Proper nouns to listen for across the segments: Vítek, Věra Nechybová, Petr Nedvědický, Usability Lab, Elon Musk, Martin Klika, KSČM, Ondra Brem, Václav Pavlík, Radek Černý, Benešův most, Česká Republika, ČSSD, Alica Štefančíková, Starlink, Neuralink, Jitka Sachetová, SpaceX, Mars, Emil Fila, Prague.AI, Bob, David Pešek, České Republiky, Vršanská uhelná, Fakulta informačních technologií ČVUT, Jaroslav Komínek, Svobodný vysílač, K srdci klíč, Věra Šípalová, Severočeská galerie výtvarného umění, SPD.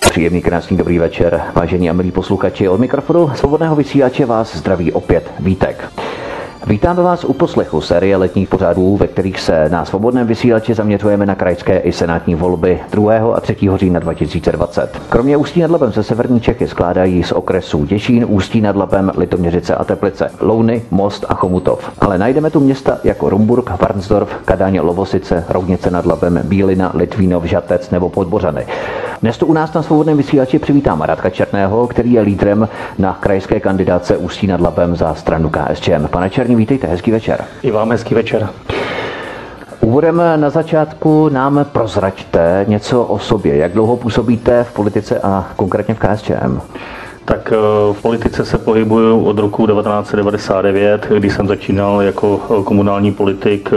Příjemný, krásný, dobrý večer, vážení a milí posluchači, od mikrofonu Svobodného vysílače vás zdraví opět Vítek. Vítáme vás u poslechu série letních pořadů, ve kterých se na Svobodném vysílači zaměřujeme na krajské i senátní volby 2. a 3. října 2020. Kromě Ústí nad Labem se severní Čechy skládají z okresů Děčín, Ústí nad Labem, Litoměřice a Teplice, Louny, Most a Chomutov. Ale najdeme tu města jako Rumburk, Varnsdorf, Kadaň, Lovosice, Roudnice nad Labem, Bílina, Litvínov, Žatec nebo Podbořany. Dnes tu u nás na Svobodném vysílači přivítáme Radka Černého, který je lídrem na krajské kandidáce Ústí nad Labem za stranu KSČM. Pane Černý, vítejte, hezký večer. I vám hezký večer. Úvodem na začátku nám prozraďte něco o sobě. Jak dlouho působíte v politice a konkrétně v KSČM? Tak v politice se pohybuju od roku 1999, kdy jsem začínal jako komunální politik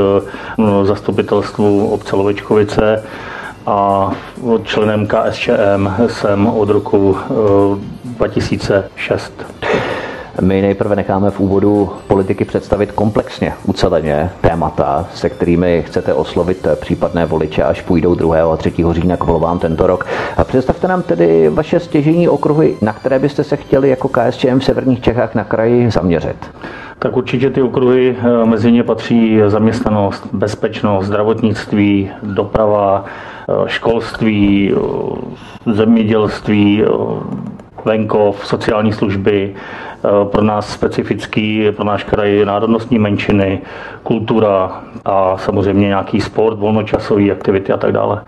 v zastupitelstvu obce Lovečkovice a členem KSČM jsem od roku 2006. My nejprve necháme v úvodu politiky představit komplexně, uceleně témata, se kterými chcete oslovit případné voliče, až půjdou 2. a 3. října k volbám tento rok. A představte nám tedy vaše stěžejní okruhy, na které byste se chtěli jako KSČM v severních Čechách na kraji zaměřit. Tak určitě ty okruhy, mezi ně patří zaměstnanost, bezpečnost, zdravotnictví, doprava, školství, zemědělství, venkov, sociální služby, pro nás specifický, pro náš kraj národnostní menšiny, kultura a samozřejmě nějaký sport, volnočasové aktivity a tak dále.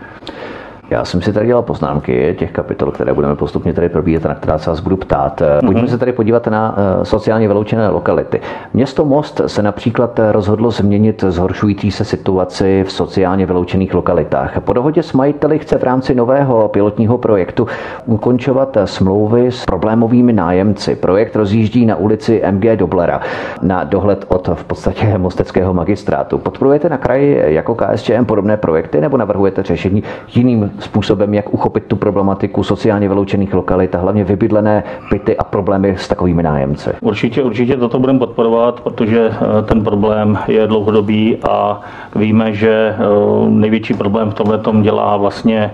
Já jsem si tady dělal poznámky těch kapitol, které budeme postupně tady probírat, na která se vás budu ptát. Pojďme se tady podívat na sociálně vyloučené lokality. Město Most se například rozhodlo změnit zhoršující se situaci v sociálně vyloučených lokalitách. Po dohodě s majiteli chce v rámci nového pilotního projektu ukončovat smlouvy s problémovými nájemci. Projekt rozjíždí na ulici MG Doblera na dohled od v podstatě mosteckého magistrátu. Podporujete na kraji jako KSČM podobné projekty nebo navrhujete řešení jiným způsobem, jak uchopit tu problematiku sociálně vyloučených lokalit a hlavně vybydlené byty a problémy s takovými nájemci? Určitě toto budeme podporovat, protože ten problém je dlouhodobý a víme, že největší problém v tomhletom dělá vlastně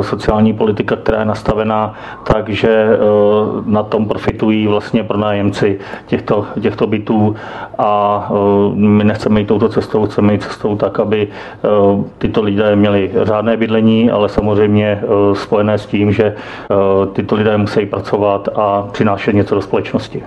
sociální politika, která je nastavená, takže na tom profitují vlastně pronájemci těchto bytů a my nechceme jít touto cestou, chceme jít cestou tak, aby tyto lidé měli řádné bydlení, ale samozřejmě spojené s tím, že tyto lidé musí pracovat a přinášet něco do společnosti.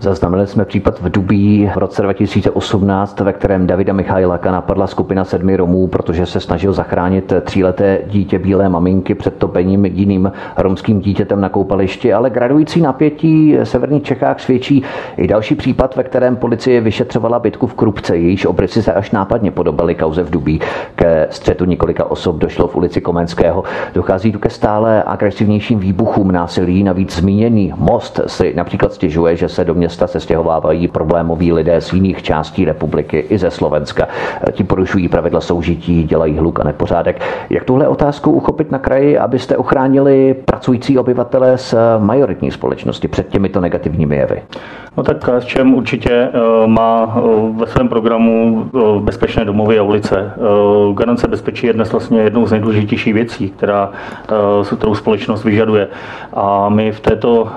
Zaznamenali jsme případ v Dubí v roce 2018, ve kterém Davida Michajlaka napadla skupina 7 Romů, protože se snažil zachránit 3leté dítě bílé maminky před topením jiným romským dítětem na koupališti, ale gradující napětí v severních Čechách svědčí i další případ, ve kterém policie vyšetřovala bitku v Krupce, jejíž obrysy se až nápadně podobaly kauze v Dubí. Ke střetu několika osob došlo v ulici Komenského. Dochází tu ke stále agresivnějším výbuchům násilí. Navíc zmíněný Most si například stěžuje, že se do města se stěhovávají problémoví lidé z jiných částí republiky i ze Slovenska. Ti porušují pravidla soužití, dělají hluk a nepořádek. Jak tuhle otázku uchopit na kraji, abyste ochránili pracující obyvatele z majoritní společnosti před těmito negativními jevy? No tak KSČM určitě má ve svém programu bezpečné domovy a ulice. Garance bezpečí je dnes vlastně jednou z nejdůležitějších věcí, kterou společnost vyžaduje. A my v této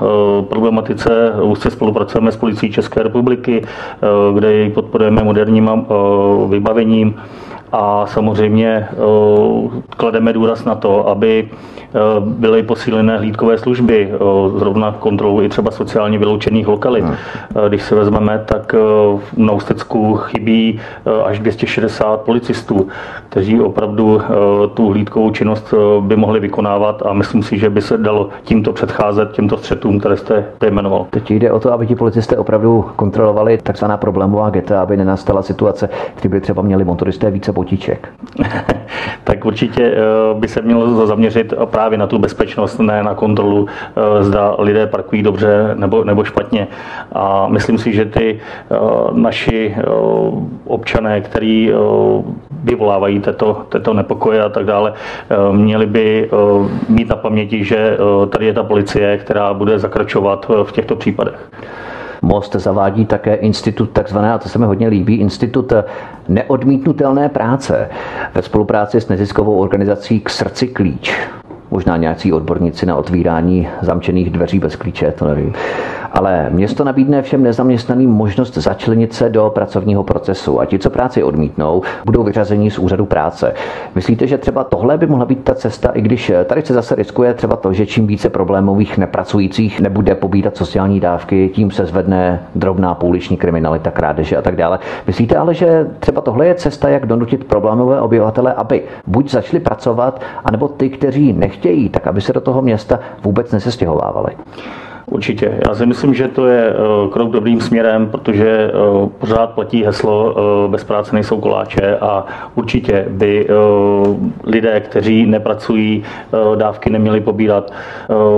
problematice úzce spolupracujeme s policií České republiky, kde ji podporujeme moderním vybavením. A samozřejmě klademe důraz na to, aby byly posílené hlídkové služby, zrovna kontrolu i třeba sociálně vyloučených lokalit. Když se vezmeme, tak na Ústecku chybí až 260 policistů, kteří opravdu tu hlídkovou činnost by mohli vykonávat a myslím si, že by se dalo tímto předcházet těmto střetům, které jste jmenoval. Teď jde o to, aby ti policisté opravdu kontrolovali takzvaná problémová geta, aby nenastala situace, kdyby třeba měli motoristé více autíček. Tak určitě by se mělo zaměřit právě na tu bezpečnost, ne na kontrolu, zda lidé parkují dobře nebo špatně. A myslím si, že ty naši občané, který vyvolávají této nepokoje a tak dále, měli by mít na paměti, že tady je ta policie, která bude zakračovat v těchto případech. Most zavádí také institut takzvané, a to se mi hodně líbí, institut neodmítnutelné práce ve spolupráci s neziskovou organizací K srdci klíč. Možná nějací odborníci na otvírání zamčených dveří bez klíče, to nevím. Ale město nabídne všem nezaměstnaným možnost začlenit se do pracovního procesu a ti, co práci odmítnou, budou vyřazeni z úřadu práce. Myslíte, že třeba tohle by mohla být ta cesta, i když tady se zase riskuje třeba to, že čím více problémových nepracujících nebude pobírat sociální dávky, tím se zvedne drobná pouliční kriminalita, krádeže a tak dále. Myslíte ale, že třeba tohle je cesta, jak donutit problémové obyvatele, aby buď začali pracovat, anebo ty, kteří nechtějí, tak aby se do toho města vůbec nesestěhovávali? Určitě. Já si myslím, že to je krok dobrým směrem, protože pořád platí heslo bez práce nejsou koláče a určitě by lidé, kteří nepracují, dávky neměli pobírat.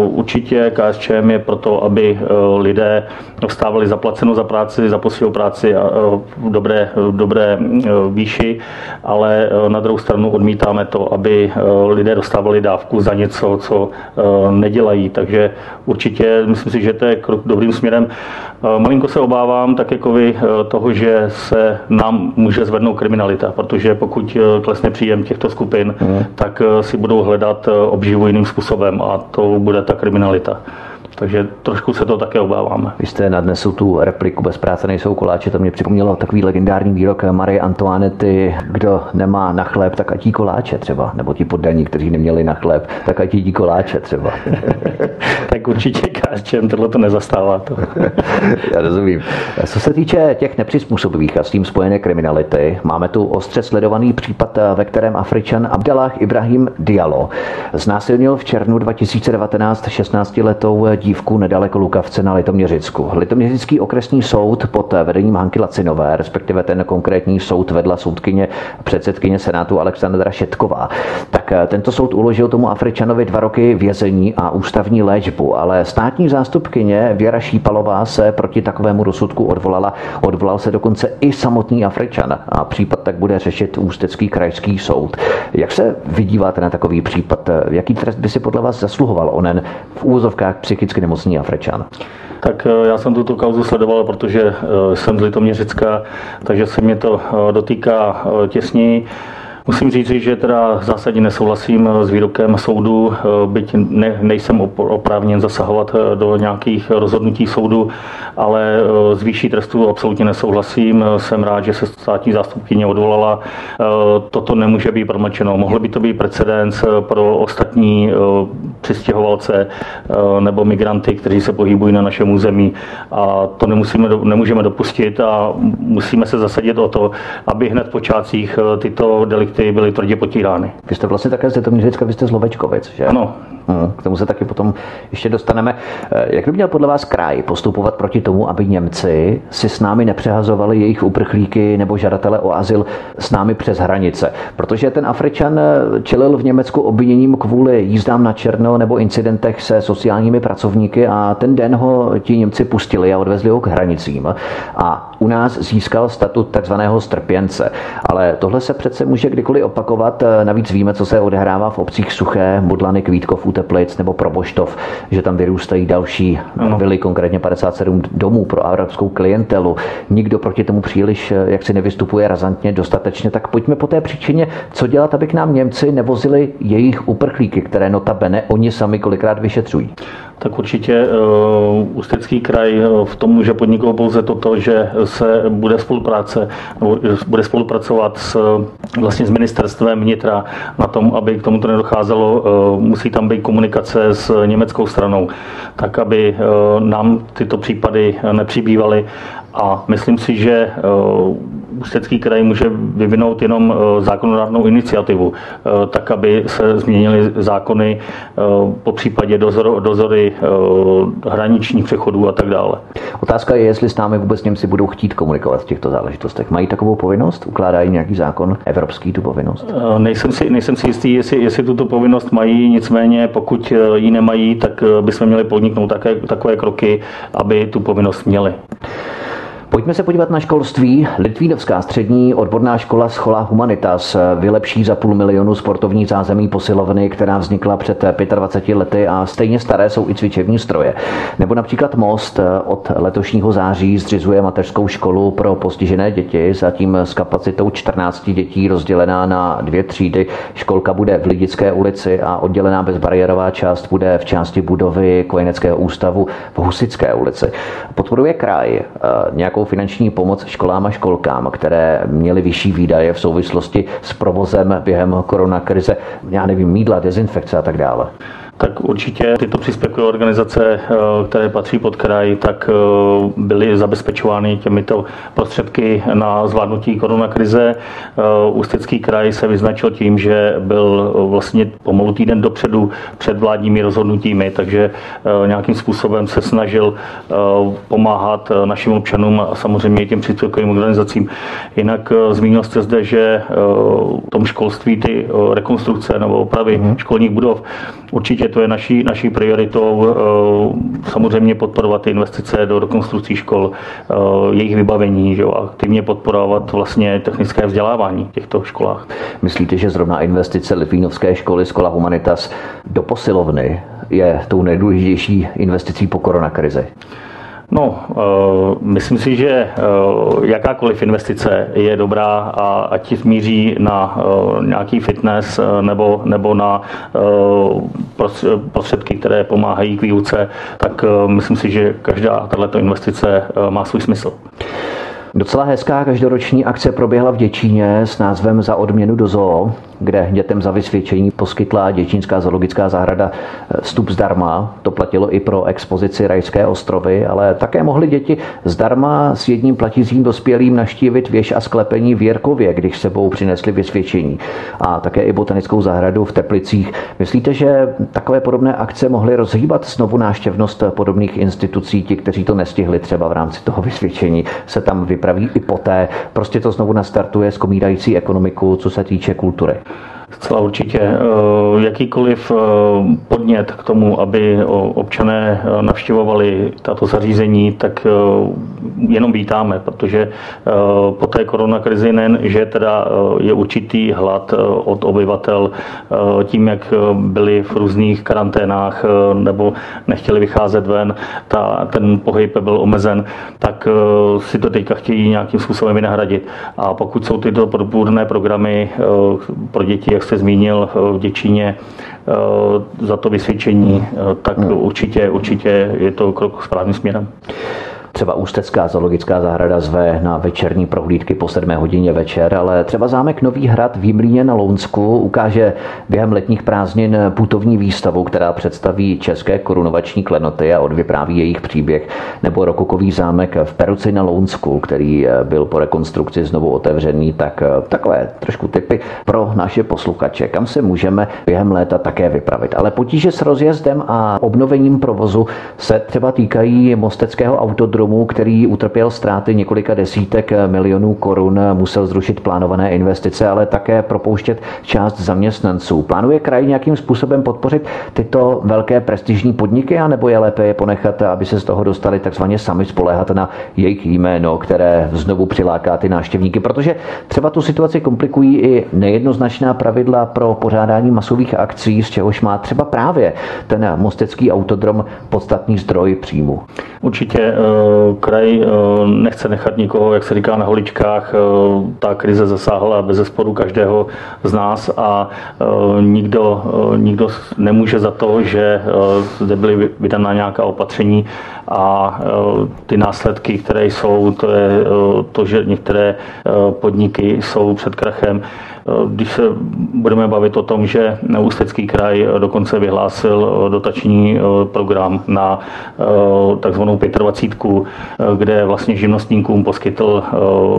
Určitě KSČM je proto, aby lidé vstávali zaplaceno za práci, za svou práci v dobré výši, ale na druhou stranu odmítáme to, aby lidé dostávali dávku za něco, co nedělají. Takže určitě myslím si, že to je krok dobrým směrem. Malinko se obávám, tak jako vy, toho, že se nám může zvednout kriminalita, protože pokud klesne příjem těchto skupin, tak si budou hledat obživu jiným způsobem a to bude ta kriminalita. Takže trošku se to také obáváme. Vy jste nadnesl tu repliku bez práce nejsou koláče, to mě připomnělo takový legendární výrok Marie Antoinety, kdo nemá na chléb, tak ať jí koláče třeba, nebo ti poddaní, kteří neměli na chléb, tak ať jí koláče třeba. Tak určitě KSČM tohle to nezastává. To. Já rozumím. Co se týče těch nepřizpůsobivých a s tím spojené kriminality, máme tu ostře sledovaný případ, ve kterém Afričan Abdaláh Ibrahim Diallo znásilnil v červnu 2019 16letou dívku nedaleko Lukavce na Litoměřicku. Litoměřický okresní soud pod vedením Hanky Lacinové, respektive ten konkrétní soud vedla soudkyně předsedkyně Senátu Alexandra Šetková. Tak tento soud uložil tomu Afričanovi 2 roky vězení a ústavní léčbu, ale státní zástupkyně Věra Šípalová se proti takovému rozsudku odvolala. Odvolal se dokonce i samotný Afričan a případ tak bude řešit Ústecký krajský soud. Jak se vydíváte na takový případ? Jaký trest by si podle vás zasluhoval onen v úvozovkách psychicky nemocný Afričan? Tak já jsem tuto kauzu sledoval, protože jsem z Litoměřicka, takže se mě to dotýká těsněji. Musím říct, že teda zásadně nesouhlasím s výrokem soudu, byť nejsem oprávněn zasahovat do nějakých rozhodnutí soudu, ale z výší trestu absolutně nesouhlasím. Jsem rád, že se státní zástupkyně odvolala. Toto nemůže být promlčeno. Mohl by to být precedens pro ostatní přistěhovalce nebo migranty, kteří se pohybují na našem území. A to nemůžeme dopustit a musíme se zasadit o to, aby hned v počátcích tyto delikty byly tvrdě potírány. Vy jste vlastně také z Litoměřicka, vy jste z Lovečkovic, že? Ano. K tomu se taky potom ještě dostaneme. Jak by měl podle vás kraj postupovat proti tomu, aby Němci si s námi nepřehazovali jejich uprchlíky nebo žadatele o azyl s námi přes hranice? Protože ten Afričan čelil v Německu obviněním kvůli jízdám na černo nebo incidentech se sociálními pracovníky a ten den ho ti Němci pustili a odvezli ho k hranicím. A u nás získal statut takzvaného strpěnce. Ale tohle se přece může kdykoliv opakovat. Navíc víme, co se odehrává v obcích Suché, Budlany, Kvítkov, Teplic nebo Proboštov, že tam vyrůstají další byly konkrétně 57 domů pro arabskou klientelu. Nikdo proti tomu příliš jaksi nevystupuje razantně dostatečně, tak pojďme po té příčině, co dělat, aby k nám Němci nevozili jejich uprchlíky, které notabene oni sami kolikrát vyšetřují. Tak určitě Ústecký kraj v tom může podnikovat pouze toto, že se bude spolupracovat s ministerstvem vnitra na tom, aby k tomuto nedocházelo. Musí tam být komunikace s německou stranou, tak aby nám tyto případy nepřibývaly. A myslím si, že Ústecký kraj může vyvinout jenom zákonodárnou iniciativu, tak, aby se změnily zákony, popřípadě dozory hraničních přechodů a tak dále. Otázka je, jestli s námi vůbec Němci budou chtít komunikovat v těchto záležitostech. Mají takovou povinnost? Ukládá jim nějaký zákon evropský tu povinnost? Nejsem si jistý, jestli tuto povinnost mají, nicméně pokud ji nemají, tak bychom měli podniknout takové kroky, aby tu povinnost měli. Pojďme se podívat na školství. Litvínovská střední odborná škola Schola Humanitas vylepší za 500 000 sportovní zázemí posilovny, která vznikla před 25 lety a stejně staré jsou i cvičební stroje. Nebo například Most od letošního září zřizuje mateřskou školu pro postižené děti, zatím s kapacitou 14 dětí rozdělená na 2 třídy. Školka bude v Lidické ulici a oddělená bezbariérová část bude v části budovy Kojeneckého ústavu v Husické ulici. Podporuje kraj nějakou finanční pomoc školám a školkám, které měly vyšší výdaje v souvislosti s provozem během koronakrize, já nevím, mýdla, dezinfekce a tak dále? Tak určitě tyto příspěvkové organizace, které patří pod kraj, tak byly zabezpečovány těmito prostředky na zvládnutí koronakrize. Ústecký kraj se vyznačil tím, že byl vlastně pomalu týden dopředu před vládními rozhodnutími, takže nějakým způsobem se snažil pomáhat našim občanům a samozřejmě i těm příspěvkovým organizacím. Jinak zmínil jste zde, že v tom školství ty rekonstrukce nebo opravy školních budov určitě to je naší prioritou, samozřejmě podporovat investice do rekonstrukcí škol, jejich vybavení, a aktivně podporovat vlastně technické vzdělávání v těchto školách. Myslíte, že zrovna investice litvínovské školy Schola Humanitas do posilovny je tou nejdůležitější investicí po koronakrizi? No, myslím si, že jakákoliv investice je dobrá, a ať míří na nějaký fitness nebo na prostředky, které pomáhají k výuce, tak myslím si, že každá tato investice má svůj smysl. Docela hezká každoroční akce proběhla v Děčíně s názvem Za odměnu do zoo, kde dětem za vysvědčení poskytla Děčínská zoologická zahrada vstup zdarma. To platilo i pro expozici Rajské ostrovy, ale také mohly děti zdarma s jedním platícím dospělým naštívit věž a sklepení v Jirkově, když sebou přinesli vysvědčení. A také i botanickou zahradu v Teplicích. Myslíte, že takové podobné akce mohly rozhýbat znovu návštěvnost podobných institucí? Ti, kteří to nestihli třeba v rámci toho vysvědčení, se tam vypraví i poté. Prostě to znovu nastartuje skomírající ekonomiku, co se týče kultury. Zcela určitě. Jakýkoliv podnět k tomu, aby občané navštěvovali tato zařízení, tak jenom vítáme, protože po té koronakrizi nejen, že teda je určitý hlad od obyvatel tím, jak byli v různých karanténách nebo nechtěli vycházet ven, ten pohyb byl omezen, tak si to teďka chtějí nějakým způsobem vynahradit. A pokud jsou tyto podpůrné programy pro děti, jak jste zmínil, v Děčíně za to vysvědčení, tak určitě je to krok správným směrem. Třeba Ústecká zoologická zahrada zve na večerní prohlídky po 19:00 večer, ale třeba zámek Nový Hrad v Jmlíně na Lounsku ukáže během letních prázdnin putovní výstavu, která představí české korunovační klenoty a odvypráví jejich příběh, nebo rokokový zámek v Peruci na Lounsku, který byl po rekonstrukci znovu otevřený, tak takové trošku tipy pro naše posluchače, kam se můžeme během léta také vypravit. Ale potíže s rozjezdem a obnovením provozu se třeba týkají mosteckého autodromu, který utrpěl ztráty několika desítek milionů korun, musel zrušit plánované investice, ale také propouštět část zaměstnanců. Plánuje kraj nějakým způsobem podpořit tyto velké prestižní podniky, anebo je lépe je ponechat, aby se z toho dostali takzvaně sami, spoléhat na jejich jméno, které znovu přiláká ty návštěvníky, protože třeba tu situaci komplikují i nejednoznačná pravidla pro pořádání masových akcí, z čehož má třeba právě ten mostecký autodrom podstatný zdroj příjmu. Určitě kraj nechce nechat nikoho, jak se říká, na holičkách. Ta krize zasáhla bezesporu každého z nás a nikdo nemůže za to, že zde byly vydána nějaká opatření a ty následky, které jsou, to je to, že některé podniky jsou před krachem. Když se budeme bavit o tom, že Ústecký kraj dokonce vyhlásil dotační program na takzvanou 25, kde vlastně živnostníkům poskytl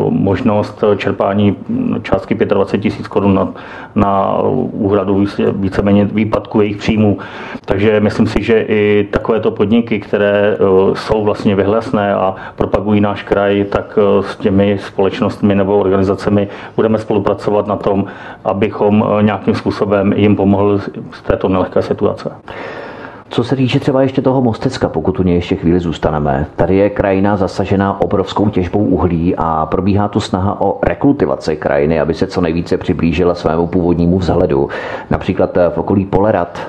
možnost čerpání částky 25 000 Kč na úhradu víceméně výpadku jejich příjmů. Takže myslím si, že i takovéto podniky, které jsou vlastně vyhlasné a propagují náš kraj, tak s těmi společnostmi nebo organizacemi budeme spolupracovat na tom, abychom nějakým způsobem jim pomohli z této nelehké situace. Co se týče třeba ještě toho Mostecka, pokud u něj ještě chvíli zůstaneme, tady je krajina zasažená obrovskou těžbou uhlí a probíhá tu snaha o rekultivaci krajiny, aby se co nejvíce přiblížila svému původnímu vzhledu. Například v okolí Polerad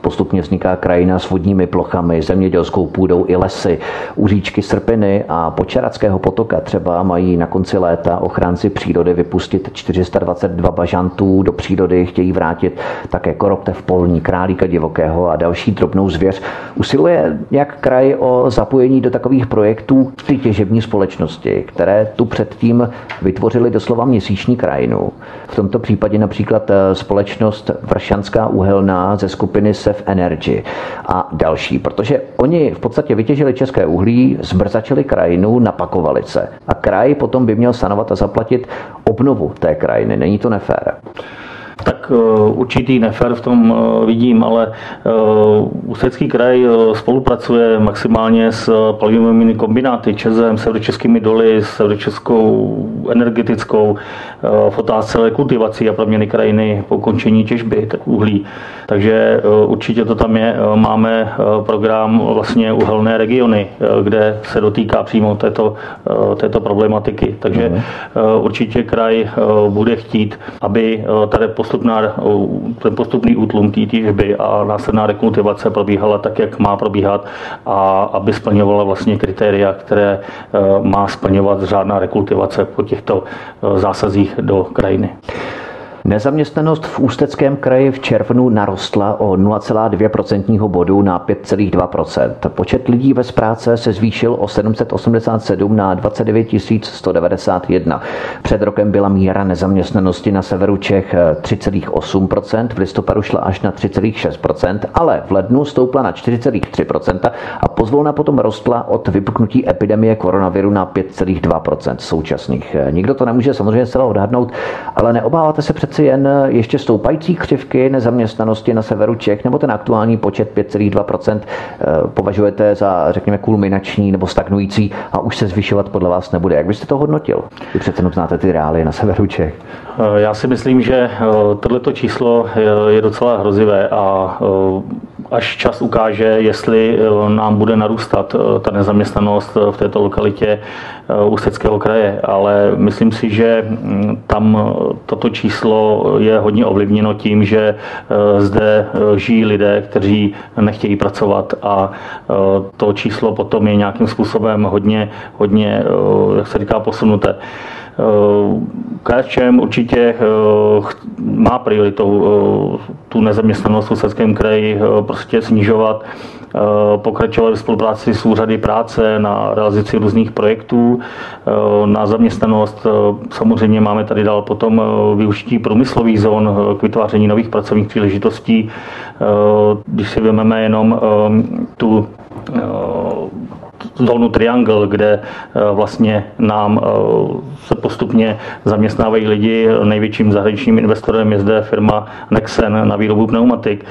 postupně vzniká krajina s vodními plochami, zemědělskou půdou i lesy. U říčky Srpiny a Počeradského potoka třeba mají na konci léta ochránci přírody vypustit 422 bažantů do přírody, chtějí vrátit také koroptev polní, králíka divokého a další drobnou zvěř. Usiluje jak kraj o zapojení do takových projektů ty těžební společnosti, které tu předtím vytvořily doslova měsíční krajinu. V tomto případě například společnost Vršanská uhelná ze skupiny Sef Energy a další, protože oni v podstatě vytěžili české uhlí, zmrzačili krajinu, napakovali se. A kraj potom by měl sanovat a zaplatit obnovu té krajiny. Není to nefér? Tak určitý nefér v tom vidím, ale Ústecký kraj spolupracuje maximálně s palivovými kombináty, ČEZem, Severočeskými doly, Severočeskou energetickou v otázce rekultivací a proměny krajiny po ukončení těžby uhlí. Takže určitě to tam je. Máme program vlastně uhelné regiony, kde se dotýká přímo této problematiky. Takže určitě kraj bude chtít, aby tady ten postupný útlum té těžby a následná rekultivace probíhala tak, jak má probíhat, a aby splňovala vlastně kritéria, které má splňovat řádná rekultivace po těchto zásazích do krajiny. Nezaměstnanost v Ústeckém kraji v červnu narostla o 0,2% bodu na 5,2%. Počet lidí bez práce se zvýšil o 787 na 29 191. Před rokem byla míra nezaměstnanosti na severu Čech 3,8%, v listopadu šla až na 3,6%, ale v lednu stoupla na 4,3% a pozvolna potom rostla od vypuknutí epidemie koronaviru na 5,2% současných. Nikdo to nemůže samozřejmě zcela odhadnout, ale neobáváte se přece jen ještě stoupající křivky nezaměstnanosti na severu Čech, nebo ten aktuální počet 5,2% považujete za, řekněme, kulminační nebo stagnující a už se zvyšovat podle vás nebude? Jak byste to hodnotil? Vy přece znáte ty reálie na severu Čech. Já si myslím, že tohleto číslo je docela hrozivé a až čas ukáže, jestli nám bude narůstat ta nezaměstnanost v této lokalitě Ústeckého kraje, ale myslím si, že tam toto číslo je hodně ovlivněno tím, že zde žijí lidé, kteří nechtějí pracovat, a to číslo potom je nějakým způsobem hodně, jak se říká, posunuté. KSČM určitě má prioritou tu nezaměstnanost v Ústeckém kraji prostě snižovat, pokračovat v spolupráci s úřady práce na realizaci různých projektů, na zaměstnanost. Samozřejmě máme tady dál potom využití průmyslových zón k vytváření nových pracovních příležitostí. Když si vezmeme jenom tu zónu Triangle, kde vlastně nám se postupně zaměstnávají lidi. Největším zahraničním investorem je zde firma Nexen na výrobu pneumatik.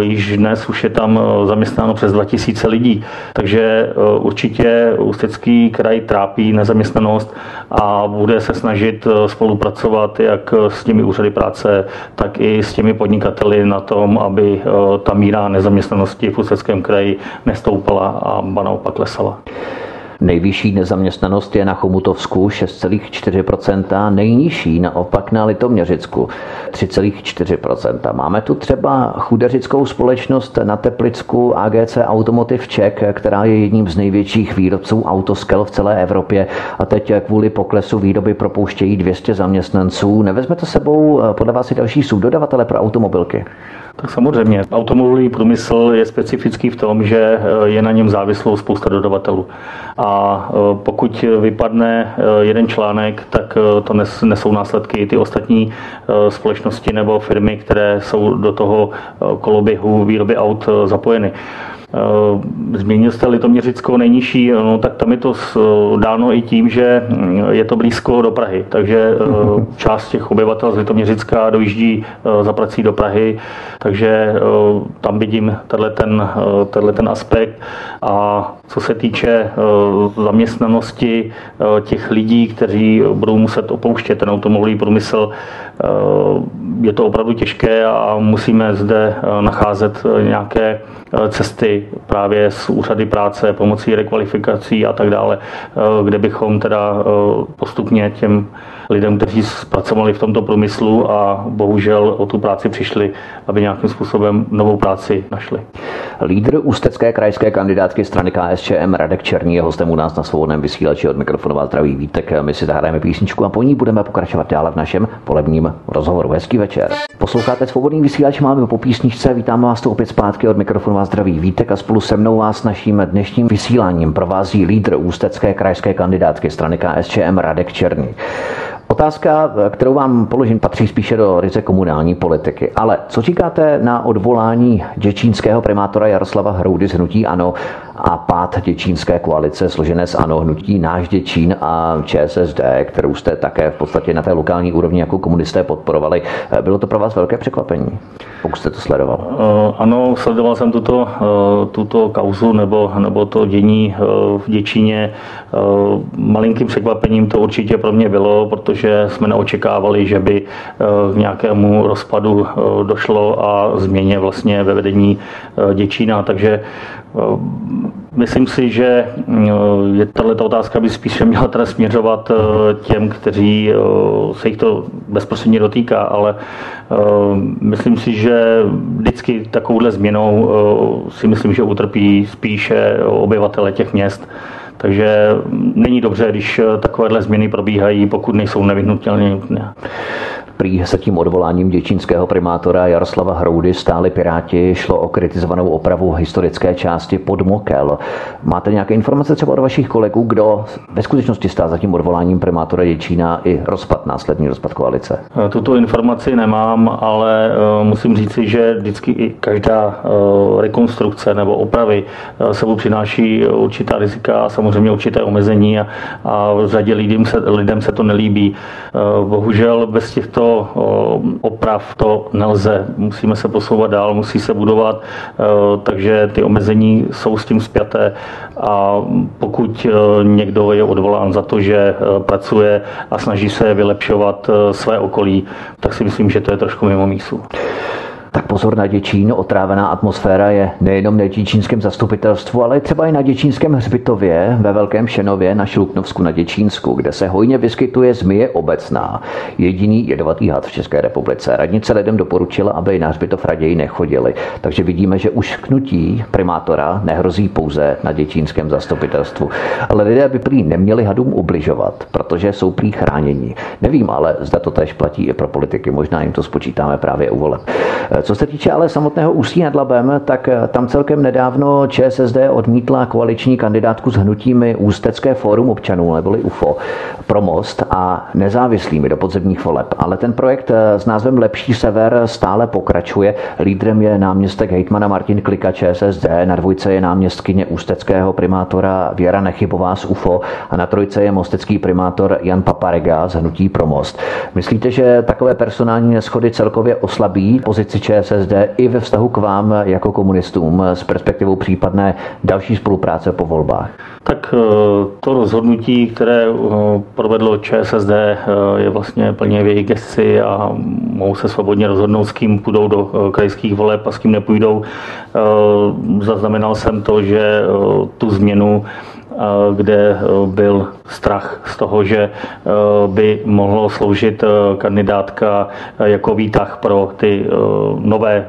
Již dnes už je tam zaměstnáno přes 2000 lidí. Takže určitě Ústecký kraj trápí nezaměstnanost a bude se snažit spolupracovat jak s těmi úřady práce, tak i s těmi podnikateli na tom, aby ta míra nezaměstnanosti v Ústeckém kraji nestoupala a ba naopak klesala. Nejvyšší nezaměstnanost je na Chomutovsku 6,4%, nejnižší naopak na Litoměřicku 3,4%. Máme tu třeba chudeřickou společnost na Teplicku AGC Automotive Czech, která je jedním z největších výrobců autoskel v celé Evropě a teď kvůli poklesu výroby propouštějí 200 zaměstnanců. Nevezme to sebou podle vás i další subdodavatele pro automobilky? Tak samozřejmě. Automobilový průmysl je specifický v tom, že je na něm závislou spousta dodavatelů. A pokud vypadne jeden článek, tak tak to nesou následky i ty ostatní společnosti nebo firmy, které jsou do toho koloběhu výroby aut zapojeny. Zmínil jste Litoměřicko nejnižší, no tak tam je to dáno i tím, že je to blízko do Prahy, takže část těch obyvatel z Litoměřicka dojíždí za prací do Prahy, takže tam vidím tenhle ten aspekt. A co se týče zaměstnanosti těch lidí, kteří budou muset opouštět ten automobilový průmysl, je to opravdu těžké a musíme zde nacházet nějaké cesty právě z úřady práce, pomocí rekvalifikací a tak dále, kde bychom teda postupně těm lidem, kteří pracovali v tomto průmyslu a bohužel o tu práci přišli, aby nějakým způsobem novou práci našli. Lídr ústecké krajské kandidátky strany KSČM Radek Černý je hostem u nás na Svobodném vysílači. Od mikrofonu vás zdraví Vítek. My si zahrajeme písničku a po ní budeme pokračovat dále v našem volebním rozhovoru. Hezký večer. Posloucháte Svobodný vysílač, máme po písničce. Vítám vás tu opět zpátky. Od mikrofonu vás zdraví Vítek a spolu se mnou vás naším dnešním vysíláním provází lídr ústecké krajské kandidátky strany KSČM Radek Černý. Otázka, kterou vám položím, patří spíše do ryze komunální politiky. Ale co říkáte na odvolání děčínského primátora Jaroslava Hroudy z hnutí ANO a pád děčínské koalice složené z ANO, hnutí Náš Děčín a ČSSD, kterou jste také v podstatě na té lokální úrovni jako komunisté podporovali? Bylo to pro vás velké překvapení, pokud jste to sledoval? Ano, sledoval jsem tuto kauzu nebo to dění v Děčíně. Malinkým překvapením to určitě pro mě bylo, protože jsme neočekávali, že by k nějakému rozpadu došlo a změně vlastně ve vedení Děčína, takže myslím si, že tato otázka by spíše měla teda směřovat těm, kteří se jich to bezprostředně dotýká, ale myslím si, že vždycky takovouhle změnou si myslím, že utrpí spíše obyvatele těch měst. Takže není dobře, když takovéhle změny probíhají, pokud nejsou nevyhnutelně nutné. Prý se tím odvoláním děčínského primátora Jaroslava Hroudy stáli Piráti, šlo o kritizovanou opravu historické části Podmokel. Máte nějaké informace třeba od vašich kolegů, kdo ve skutečnosti stál za tím odvoláním primátora Děčína i následný rozpad koalice? Tuto informaci nemám, ale musím říci, že vždycky i každá rekonstrukce nebo opravy sebou přináší určitá rizika, samozřejmě určité omezení a v řadě lidem se to nelíbí. Bohužel bez těchto oprav to nelze. Musíme se posouvat dál, musí se budovat, takže ty omezení jsou s tím spjaté a pokud někdo je odvolán za to, že pracuje a snaží se vylepšovat své okolí, tak si myslím, že to je trošku mimo mísu. Tak pozor na Děčín, otrávená atmosféra je nejenom na děčínském zastupitelstvu, ale třeba i na děčínském hřbitově, ve Velkém Šenově, na Šluknovsku, na Děčínsku, kde se hojně vyskytuje zmije obecná. Jediný jedovatý had v České republice. Radnice lidem doporučila, aby na hřbitov raději nechodili. Takže vidíme, že už knutí primátora nehrozí pouze na děčínském zastupitelstvu. Ale lidé by prý neměli hadům ubližovat, protože jsou prý chránění. Nevím, ale zda to též platí i pro politiky, možná jim to spočítáme právě u voleb. Co se týče ale samotného Ústí nad Labem, tak tam celkem nedávno ČSSD odmítla koaliční kandidátku s hnutími Ústecké fórum občanů, neboli UFO, pro Most a nezávislými do podzemních voleb. Ale ten projekt s názvem Lepší sever stále pokračuje. Lídrem je náměstek hejtmana Martin Klika ČSSD, na dvojce je náměstkyně ústeckého primátora Věra Nechybová z UFO a na trojce je mostecký primátor Jan Paparega z hnutí pro Most. Myslíte, že takové personální neshody celkově oslabí pozici ČSSD i ve vztahu k vám jako komunistům s perspektivou případné další spolupráce po volbách? Tak to rozhodnutí, které provedlo ČSSD, je vlastně plně v jejich gesci a mohou se svobodně rozhodnout, s kým půjdou do krajských voleb a s kým nepůjdou. Zaznamenal jsem to, že tu změnu, kde byl strach z toho, že by mohlo sloužit kandidátka jako výtah pro ty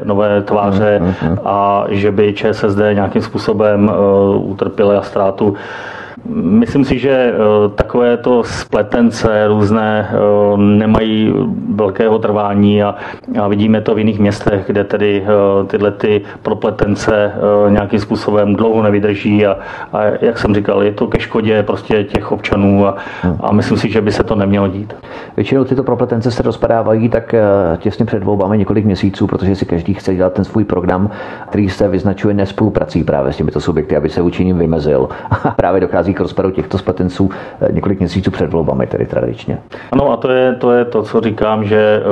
nové tváře a že by ČSSD nějakým způsobem utrpěla ztrátu. Myslím si, že takovéto spletence různé nemají velkého trvání a vidíme to v jiných městech, kde tedy tyhle ty propletence nějakým způsobem dlouho nevydrží a jak jsem říkal, je to ke škodě prostě těch občanů a myslím si, že by se to nemělo dít. Většinou tyto propletence se rozpadávají tak těsně před volbami několik měsíců, protože si každý chce dělat ten svůj program, který se vyznačuje nespoluprací právě s těmito subjekty, aby se vůči nim vymezil. A právě dochází k rozpadu těchto spletenců několik měsíců před volbami, tedy tradičně. Ano, a to je to, co říkám, že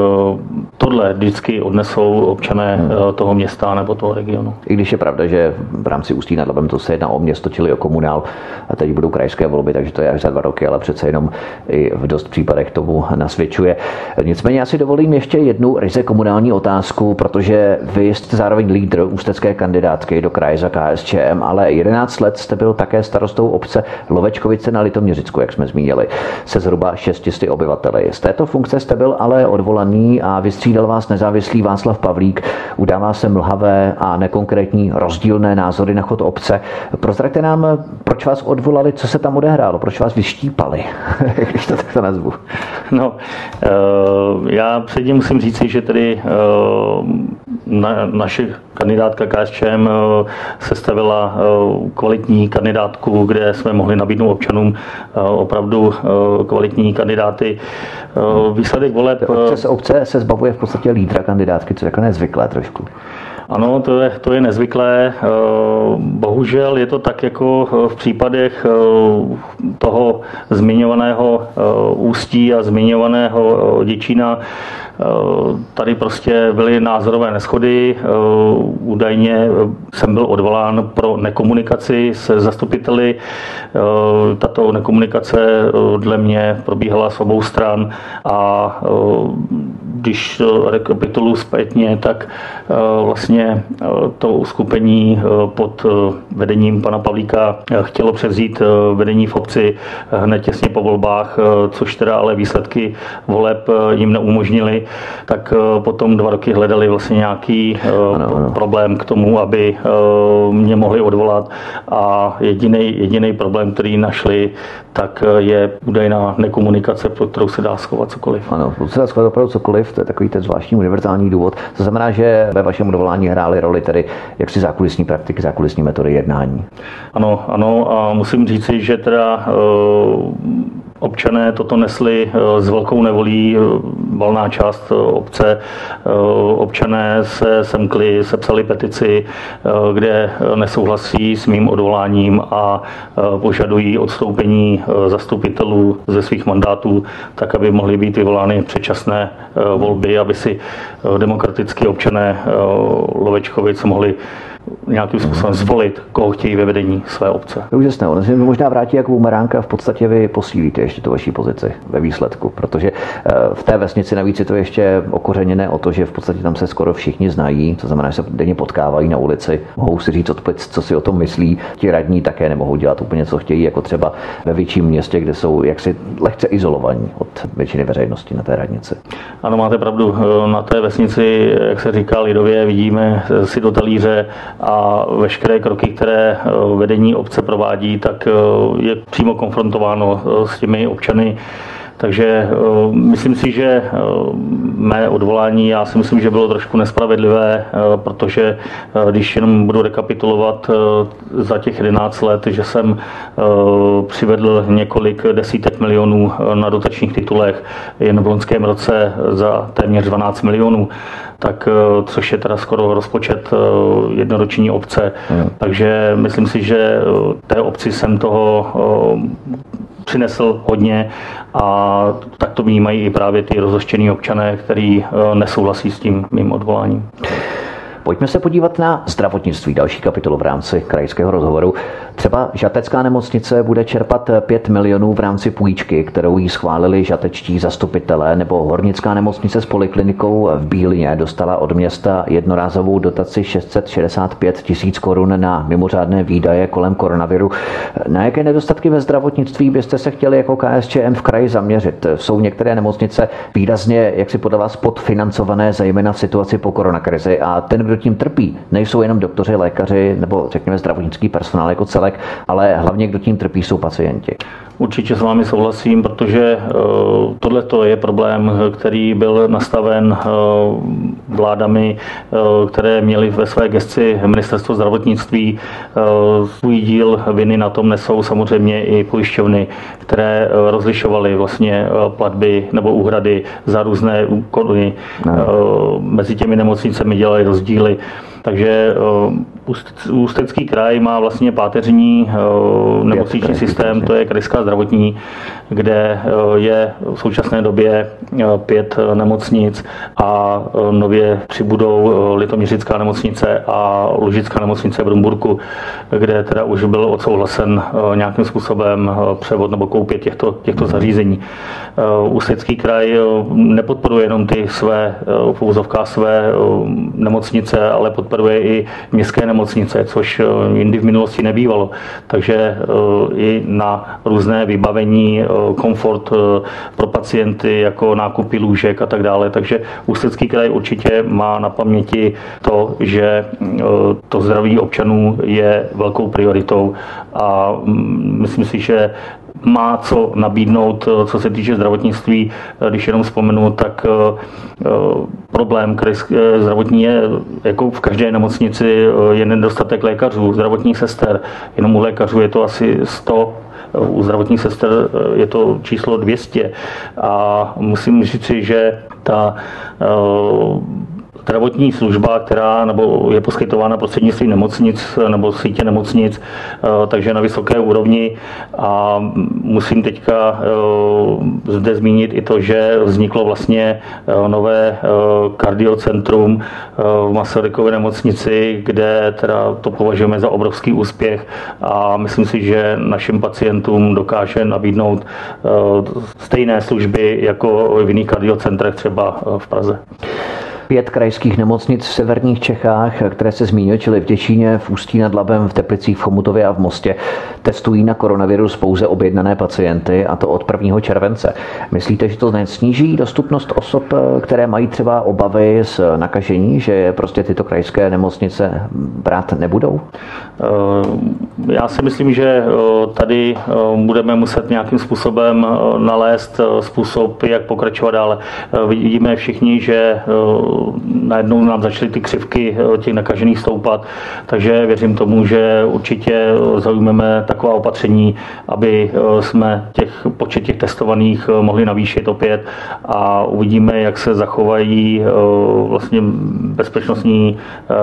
tohle vždycky odnesou občané toho města nebo toho regionu. I když je pravda, že v rámci Ústí nad Labem to se jedná o město, čili o komunál, a teď budou krajské volby, takže to je až za 2 roky, ale přece jenom i v dost případech tomu nasvědčuje. Nicméně já si dovolím ještě jednu ryze komunální otázku, protože vy jste zároveň lídr ústecké kandidátky do kraje za KSČM, ale 11 let jste byl také starostou obce Lovečkovice na Litoměřicku, jak jsme zmínili, se zhruba 600 obyvateli. Z této funkce jste byl ale odvolaný a vystřídal vás nezávislý Václav Pavlík. Udává se mlhavé a nekonkrétní rozdílné názory na chod obce. Prozraďte nám, proč vás odvolali, co se tam odehrálo, proč vás vyštípali, když to takto nazvu. No, já předtím musím říci, že tedy naše kandidátka KSČM sestavila kvalitní kandidátku, kde jsme mohli nabídnout občanům opravdu kvalitní kandidáty. Výsledek voleb... Obce se zbavuje v podstatě lídra kandidátky, co je jako nezvyklé trošku. Ano, to je nezvyklé. Bohužel je to tak, jako v případech toho zmiňovaného Ústí a zmiňovaného Děčína. Tady prostě byly názorové neshody. Údajně jsem byl odvolán pro nekomunikaci se zastupiteli. Tato nekomunikace dle mě probíhala s obou stran a když rekapituluji zpětně, tak vlastně to uskupení pod vedením pana Pavlíka chtělo převzít vedení v obci hned těsně po volbách, což teda ale výsledky voleb jim neumožnili, tak potom 2 roky hledali vlastně nějaký problém k tomu, aby mě mohli odvolat a jediný problém, který našli, tak je údajná nekomunikace, pro kterou se dá schovat cokoliv. Ano, se dá schovat opravdu cokoliv, to je takový ten zvláštní univerzální důvod. To znamená, že ve vašem odvolání hrály roli tedy jaksi zákulisní praktiky, zákulisní metody jednání. Ano a musím říci, že teda občané toto nesli s velkou nevolí, valná část obce. Občané se semkli, sepsali petici, kde nesouhlasí s mým odvoláním a požadují odstoupení zastupitelů ze svých mandátů, tak aby mohly být vyvolány předčasné volby, aby si demokraticky občané Lovečkovic mohli nějakým způsobem zvolit, koho chtějí ve vedení své obce. Úžasné, on se možná vrátí jako bumeránka, v podstatě vy posílíte ještě tu vaší pozici ve výsledku, protože v té vesnici navíc je to ještě okořeněné o to, že v podstatě tam se skoro všichni znají, to znamená, že se denně potkávají na ulici, mohou si říct odpět, co si o tom myslí, ti radní také nemohou dělat úplně, co chtějí, jako třeba ve větším městě, kde jsou jaksi lehce izolovaní od většiny veřejnosti na té radnici. Ano, máte pravdu, na té vesnici, jak se říká lidově, vidíme si do talíře a veškeré kroky, které vedení obce provádí, tak je přímo konfrontováno s těmi občany. Takže myslím si, že mé odvolání, já si myslím, že bylo trošku nespravedlivé, protože když jenom budu rekapitulovat za těch 11 let, že jsem přivedl několik desítek milionů na dotačních titulech jen v loňském roce za téměř 12 milionů, tak což je teda skoro rozpočet jednoroční obce. Takže myslím si, že té obci jsem toho přinesl hodně a tak to vnímají i právě ty rozhořčení občané, kteří nesouhlasí s tím mým odvoláním. Pojďme se podívat na zdravotnictví, další kapitolu v rámci krajského rozhovoru. Třeba žatecká nemocnice bude čerpat 5 milionů v rámci půjčky, kterou jí schválili žatečtí zastupitelé, nebo hornická nemocnice s poliklinikou v Bílině dostala od města jednorázovou dotaci 665 000 korun na mimořádné výdaje kolem koronaviru. Na jaké nedostatky ve zdravotnictví byste se chtěli jako KSČM v kraji zaměřit? Jsou některé nemocnice výrazně, jak si podle vás, podfinancované, zejména v situaci po koronakrizi a ten, kdo tím trpí, nejsou jenom doktoři, lékaři nebo řekněme zdravotnický personál jako celek, ale hlavně kdo tím trpí, jsou pacienti. Určitě s vámi souhlasím, protože tohleto je problém, který byl nastaven vládami, které měly ve své gesci ministerstvo zdravotnictví. Svůj díl viny na tom nesou samozřejmě i pojišťovny, které rozlišovaly vlastně platby nebo úhrady za různé úkony. Mezi těmi nemocnicemi dělají rozdíly. Takže Ústecký kraj má vlastně páteřní nemocniční systém, to je krajská zdravotní, kde je v současné době 5 nemocnic a nově přibudou Litoměřická nemocnice a Lužická nemocnice v Rumburku, kde teda už byl odsouhlasen nějakým způsobem převod nebo koupě těchto zařízení. Ústecký kraj nepodporuje jenom ty své své nemocnice, ale podporuje i městské nemocnice, což jindy v minulosti nebývalo. Takže i na různé vybavení, komfort pro pacienty, jako nákupy lůžek a tak dále. Takže Ústecký kraj určitě má na paměti to, že to zdraví občanů je velkou prioritou a myslím si, že má co nabídnout, co se týče zdravotnictví. Když jenom vzpomenu, tak problém krajské zdravotní je, jako v každé nemocnici, je nedostatek lékařů, zdravotních sester. Jenom u lékařů je to asi 100, u zdravotních sester je to číslo 200. A musím říci, že ta zdravotní služba, která nebo je poskytována prostřednictvím nemocnic nebo sítě nemocnic, takže na vysoké úrovni. A musím teďka zde zmínit i to, že vzniklo vlastně nové kardiocentrum v Masarykově nemocnici, kde teda to považujeme za obrovský úspěch a myslím si, že našim pacientům dokáže nabídnout stejné služby jako v jiných kardiocentrech třeba v Praze. 5 krajských nemocnic v severních Čechách, které se zmínil, čili v Těčíně, v Ústí nad Labem, v Teplicích, v Chomutově a v Mostě, testují na koronavirus pouze objednané pacienty, a to od 1. července. Myslíte, že to sníží dostupnost osob, které mají třeba obavy z nakažení, že prostě tyto krajské nemocnice brát nebudou? Já si myslím, že tady budeme muset nějakým způsobem nalézt způsob, jak pokračovat dále. Vidíme všichni, že najednou nám začaly ty křivky těch nakažených stoupat, takže věřím tomu, že určitě zaujmeme taková opatření, aby jsme počet těch testovaných mohli navýšit opět a uvidíme, jak se zachovají vlastně bezpečnostní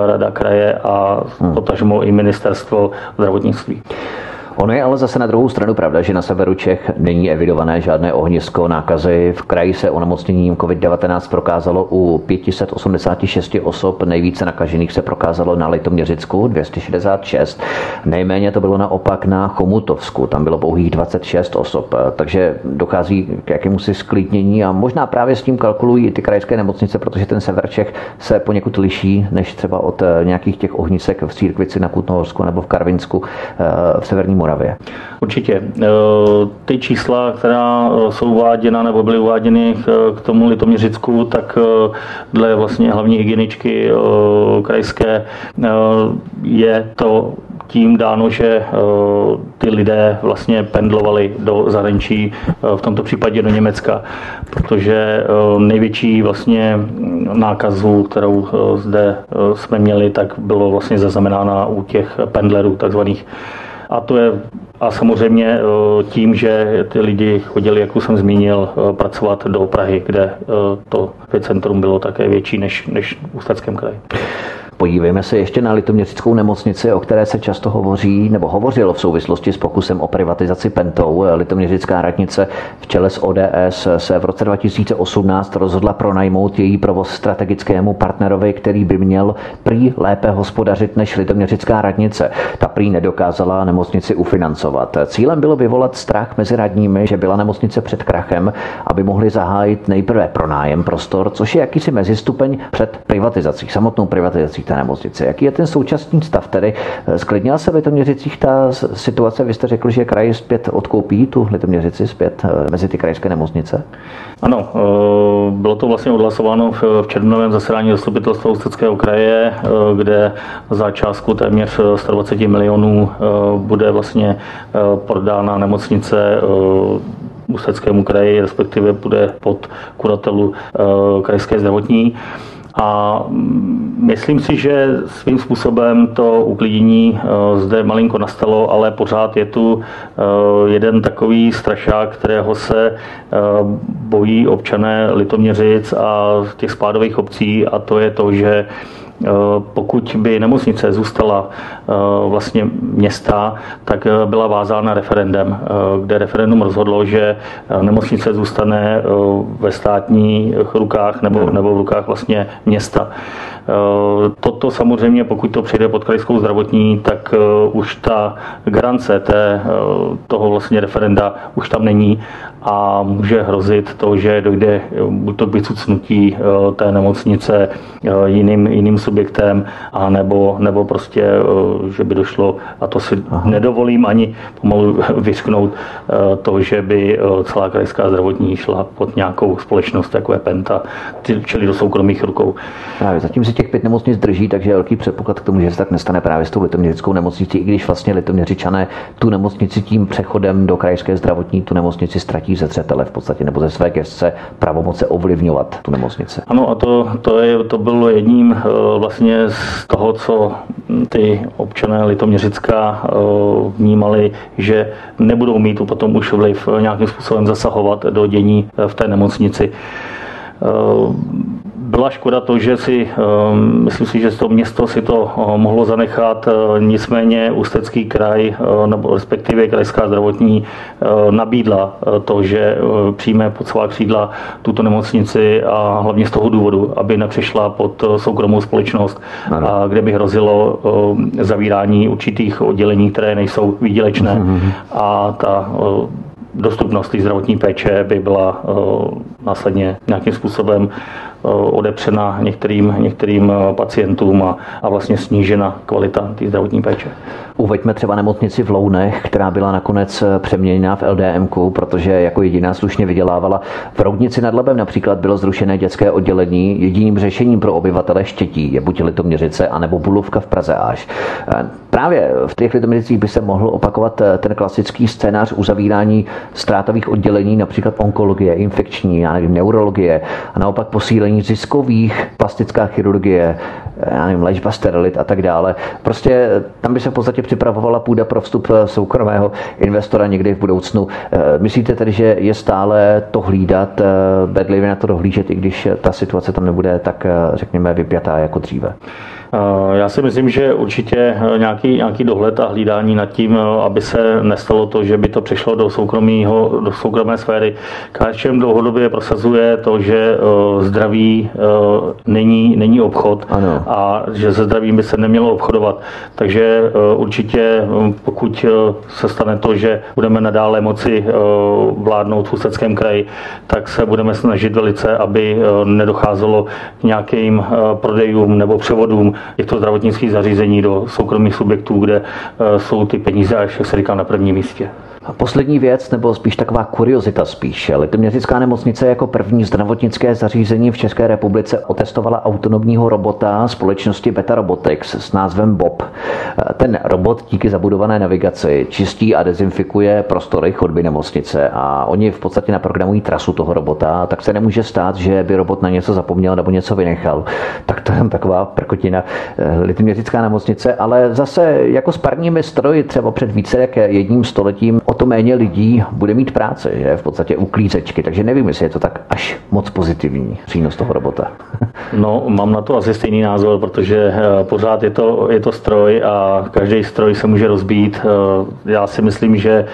rada kraje a potažmo i ministerstvo zdravotnictví. Ono je ale zase na druhou stranu pravda, že na severu Čech není evidované žádné ohnisko nákazy. V kraji se onemocněním COVID-19 prokázalo u 586 osob, nejvíce nakažených se prokázalo na Litoměřicku 266, nejméně to bylo naopak na Chomutovsku, tam bylo pouhých 26 osob, takže dochází k jakémusi sklidnění a možná právě s tím kalkulují ty krajské nemocnice, protože ten sever Čech se poněkud liší než třeba od nějakých těch ohnisek v Církvici na Kutnohorsku nebo v Karvinsku v severní Moravě. Určitě. Ty čísla, která jsou uváděna nebo byly uváděny k tomu Litoměřicku, tak dle vlastně hlavní hygieničky krajské je to tím dáno, že ty lidé vlastně pendlovali do zahraničí, v tomto případě do Německa, protože největší vlastně nákazu, kterou zde jsme měli, tak bylo vlastně zaznamenána u těch pendlerů takzvaných. A to je a samozřejmě tím, že ty lidi chodili, jak už jsem zmínil, pracovat do Prahy, kde to centrum bylo také větší než v Ústeckém kraji. Podívejme se ještě na Litoměřickou nemocnici, o které se často hovoří nebo hovořilo v souvislosti s pokusem o privatizaci Pentou. Litoměřická radnice v čele s ODS se v roce 2018 rozhodla pronajmout její provoz strategickému partnerovi, který by měl prý lépe hospodařit než Litoměřická radnice. Ta prý nedokázala nemocnici ufinancovat. Cílem bylo vyvolat strach mezi radními, že byla nemocnice před krachem, aby mohli zahájit nejprve pronájem prostor, což je jakýsi mezistupeň před privatizací, samotnou privatizací. té nemocnice. Jaký je ten současný stav tedy? Sklidnila se v Litoměřicích ta situace? Vy jste řekl, že kraj zpět odkoupí tu Litoměřici zpět mezi ty krajské nemocnice? Ano, bylo to vlastně odhlasováno v červnovém zasedání zastupitelstva Ústeckého kraje, kde za částku téměř 120 milionů bude vlastně prodána nemocnice Ústeckému kraji, respektive bude pod kuratelu krajské zdravotní. A myslím si, že svým způsobem to uklidnění zde malinko nastalo, ale pořád je tu jeden takový strašák, kterého se bojí občané Litoměřic a těch spádových obcí, a to je to, že pokud by nemocnice zůstala vlastně města, tak byla vázána referendem, kde referendum rozhodlo, že nemocnice zůstane ve státních rukách nebo v rukách vlastně města. Toto samozřejmě, pokud to přijde pod krajskou zdravotní, tak už ta garance toho vlastně referenda už tam není a může hrozit to, že dojde buď to k vycucnutí té nemocnice jiným subjektem, anebo prostě, že by došlo, a to si nedovolím ani pomalu vyřknout, to, že by celá krajská zdravotní šla pod nějakou společnost, jako je Penta, čili do soukromých rukou. Právě zatím si těch 5 nemocnic drží, takže je velký předpoklad k tomu, že se tak nestane právě s tou Litoměřickou nemocnicí, i když vlastně Litoměřičané tu nemocnici tím přechodem do krajské zdravotní tu nemocnici ztratí ze zřetele v podstatě, nebo ze své gesce pravomoce ovlivňovat tu nemocnici. Ano, a to bylo jedním vlastně z toho, co ty občané Litoměřická vnímali, že nebudou mít potom už vliv nějakým způsobem zasahovat do dění v té nemocnici. Byla škoda to, že myslím si, že to město si to mohlo zanechat, nicméně Ústecký kraj, nebo respektive krajská zdravotní, nabídla to, že přijme pod svá křídla tuto nemocnici, a hlavně z toho důvodu, aby nepřešla pod soukromou společnost, a kde by hrozilo zavírání určitých oddělení, které nejsou výdělečné, a ta dostupnost té zdravotní péče by byla následně nějakým způsobem odepřena některým pacientům a vlastně snížena kvalita té zdravotní péče. Uveďme třeba nemocnici v Lounech, která byla nakonec přeměněna v LDMku, protože jako jediná slušně vydělávala. V Roudnici nad Labem například bylo zrušené dětské oddělení. Jediným řešením pro obyvatele Štětí je buď Litoměřice, anebo Bulovka v Praze až. Právě v těch Litoměřicích by se mohl opakovat ten klasický scénář uzavírání ztrátových oddělení, například onkologie, infekční, já nevím, neurologie, a naopak posílení ziskových, plastická chirurgie, já nevím, léčba sterilit a tak dále. Prostě tam by se v podstatě připravovala půda pro vstup soukromého investora někdy v budoucnu. Myslíte tedy, že je stále to hlídat, bedlivě na to dohlížet, i když ta situace tam nebude tak, řekněme, vypjatá jako dříve? Já si myslím, že určitě nějaký dohled a hlídání nad tím, aby se nestalo to, že by to přišlo do soukromé sféry. KSČM dlouhodobě prosazuje to, že zdraví není obchod, ano, a že se zdravím by se nemělo obchodovat. Takže určitě, pokud se stane to, že budeme nadále moci vládnout v Ústeckém kraji, tak se budeme snažit velice, aby nedocházelo k nějakým prodejům nebo převodům těchto zdravotnických zařízení do soukromých subjektů, kde jsou ty peníze, až jak se říká, na prvním místě. Poslední věc, nebo spíš taková kuriozita spíše. Litoměřická nemocnice jako první zdravotnické zařízení v České republice otestovala autonomního robota společnosti Beta Robotics s názvem Bob. Ten robot díky zabudované navigaci čistí a dezinfikuje prostory chodby nemocnice a oni v podstatě naprogramují trasu toho robota, tak se nemůže stát, že by robot na něco zapomněl nebo něco vynechal. Tak to je taková prkotina Litoměřická nemocnice, ale zase jako s parními stroji třeba před více jak jedním stoletím o to méně lidí bude mít práce, že v podstatě uklízečky, takže nevím, jestli je to tak až moc pozitivní přínos toho robota. No, mám na to asi stejný názor, protože pořád je to stroj a každý stroj se může rozbít. Já si myslím, že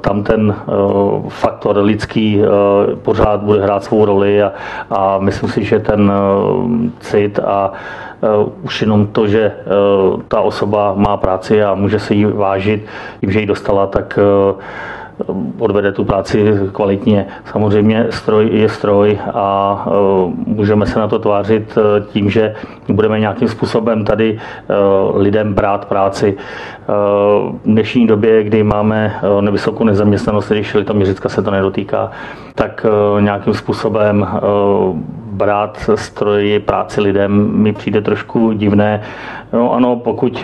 tam ten faktor lidský pořád bude hrát svou roli a myslím si, že ten cit a už jenom to, že ta osoba má práci a může se jí vážit, tím, že ji dostala, tak odvede tu práci kvalitně. Samozřejmě stroj je stroj a můžeme se na to tvářit tím, že budeme nějakým způsobem tady lidem brát práci. V dnešní době, kdy máme vysokou nezaměstnanost, když ta měřicka se to nedotýká, tak nějakým způsobem brát stroji práci lidem mi přijde trošku divné. No ano,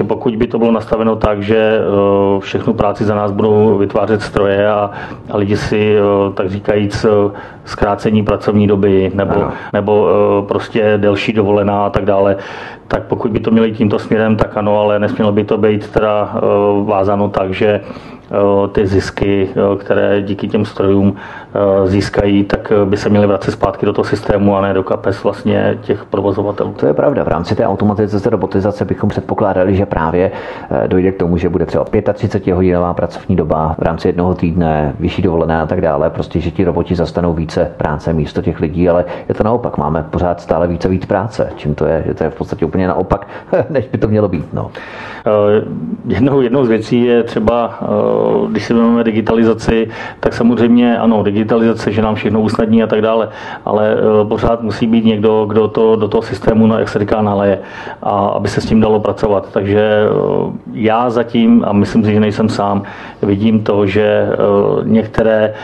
pokud by to bylo nastaveno tak, že všechnu práci za nás budou vytvářet stroje a lidi si, tak říkajíc, zkrácení pracovní doby nebo prostě delší dovolená a tak dále, tak pokud by to měli tímto směrem, tak ano, ale nesmělo by to být teda vázáno tak, že ty zisky, které díky těm strojům získají, tak by se měly vracet zpátky do toho systému a ne do kapes vlastně těch provozovatelů. To je pravda. V rámci té automatizace, robotizace bychom předpokládali, že právě dojde k tomu, že bude třeba 35hodinová pracovní doba v rámci jednoho týdne, vyšší dovolené a tak dále. Prostě, že ti roboti zastanou více práce místo těch lidí, ale je to naopak. Máme pořád stále víc práce, čím to je, že to je v podstatě úplně naopak, než by to mělo být. No. Jednou z věcí je třeba, když si máme digitalizaci, tak samozřejmě ano, digitalizace, že nám všechno usnadní a tak dále, ale pořád musí být někdo, kdo to do toho systému, jak se říká, naleje, a aby se s tím dalo pracovat. Takže já zatím, a myslím si, že nejsem sám, vidím to, že některé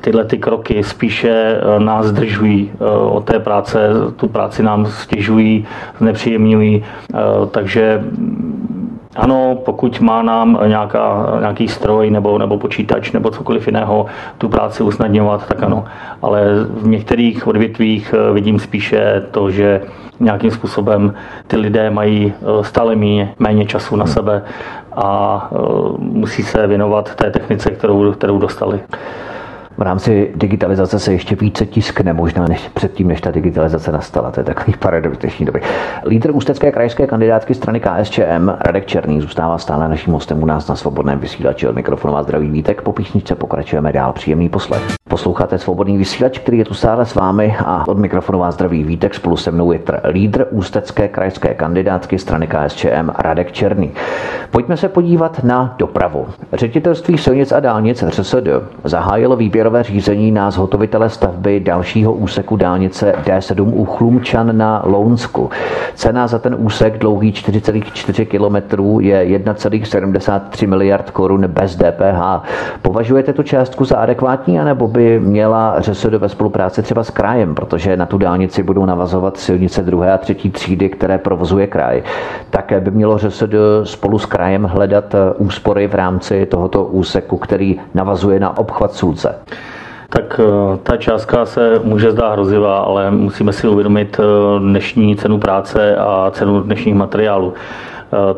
tyhle ty kroky spíše nás zdržují od té práce, tu práci nám stěžují, znepříjemňují, takže ano, pokud má nám nějaký stroj nebo počítač nebo cokoliv jiného tu práci usnadňovat, tak ano. Ale v některých odvětvích vidím spíše to, že nějakým způsobem ty lidé mají stále méně času na sebe a musí se věnovat té technice, kterou dostali. V rámci digitalizace se ještě více tiskne možná než předtím, než ta digitalizace nastala. To je takový paradox dnešní doby. Lídr ústecké krajské kandidátky strany KSČM Radek Černý zůstává stále naším hostem u nás na Svobodném vysílači. Od mikrofonu vás zdraví Vítek. Po písničce pokračujeme dál. Příjemný poslech. Posloucháte Svobodný vysílač, který je tu stále s vámi, a od mikrofonu vás zdraví Vítek. Spolu se mnou je lídr ústecké krajské kandidátky strany KSČM Radek Černý. Pojďme se podívat na dopravu. Ředitelství silnic a dálnic ŘSD zahájilo výběrové řízení na zhotovitele stavby dalšího úseku dálnice D7 u Chlumčan na Lounsku. Cena za ten úsek dlouhý 4,4 km je 1,73 miliard korun bez DPH. Považujete tu částku za adekvátní, anebo by měla ŘSD ve spolupráci třeba s krajem, protože na tu dálnici budou navazovat silnice 2. a 3. třídy, které provozuje kraj. Také by mělo ŘSD spolu s krajem hledat úspory v rámci tohoto úseku, který navazuje na obchvat Sulce. Tak ta částka se může zdát hrozivá, ale musíme si uvědomit dnešní cenu práce a cenu dnešních materiálů.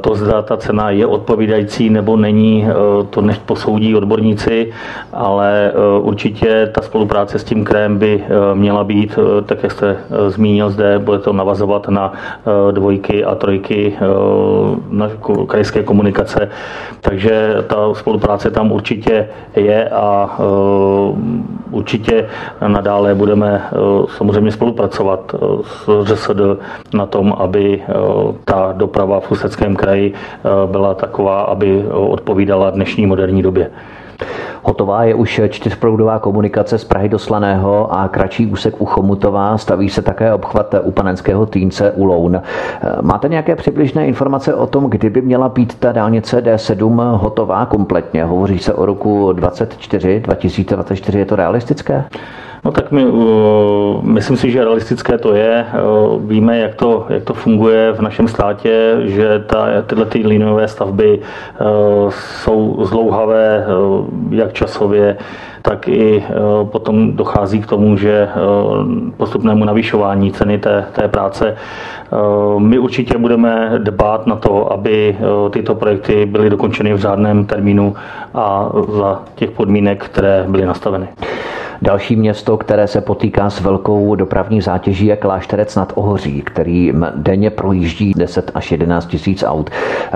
To, zda ta cena je odpovídající nebo není, to nechť posoudí odborníci, ale určitě ta spolupráce s tím krajem by měla být, tak jak jste zmínil zde, bude to navazovat na dvojky a trojky, na krajské komunikace, takže ta spolupráce tam určitě je a určitě nadále budeme samozřejmě spolupracovat s ŘSD na tom, aby ta doprava v Ústeckém kraji byla taková, aby odpovídala dnešní moderní době. Hotová je už 4proudová komunikace z Prahy do Slaného a kratší úsek u Chomutová. Staví se také obchvat u Panenského Týnce u Loun. Máte nějaké přibližné informace o tom, kdy by měla být ta dálnice D7 hotová kompletně? Hovoří se o roku 2024, je to realistické? No tak myslím si, že realistické to je. Víme, jak to funguje v našem státě, že tyhle liniové stavby jsou zlouhavé, jak časově, tak i potom dochází k tomu, že postupnému navyšování ceny té práce. My určitě budeme dbát na to, aby tyto projekty byly dokončeny v řádném termínu a za těch podmínek, které byly nastaveny. Další město, které se potýká s velkou dopravní zátěží, je Klášterec nad Ohoří, kterým denně projíždí 10 až 11 tisíc aut.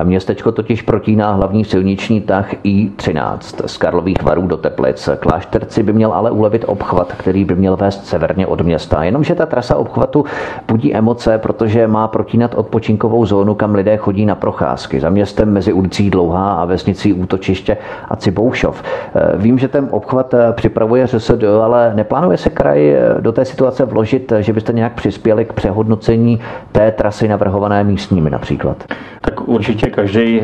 Městečko totiž protíná hlavní silniční tah I13 z Karlových Varů do Teplic. Klášterci by měl ale ulevit obchvat, který by měl vést severně od města. Jenomže ta trasa obchvatu budí emoce, protože má protínat odpočinkovou zónu, kam lidé chodí na procházky. Za městem mezi ulicí Dlouhá a vesnicí Útočiště a Ciboušov. Vím, že ten obchvat připravuje ŘSD, ale neplánuje se kraj do té situace vložit, že byste nějak přispěli k přehodnocení té trasy navrhované místními například? Tak určitě každý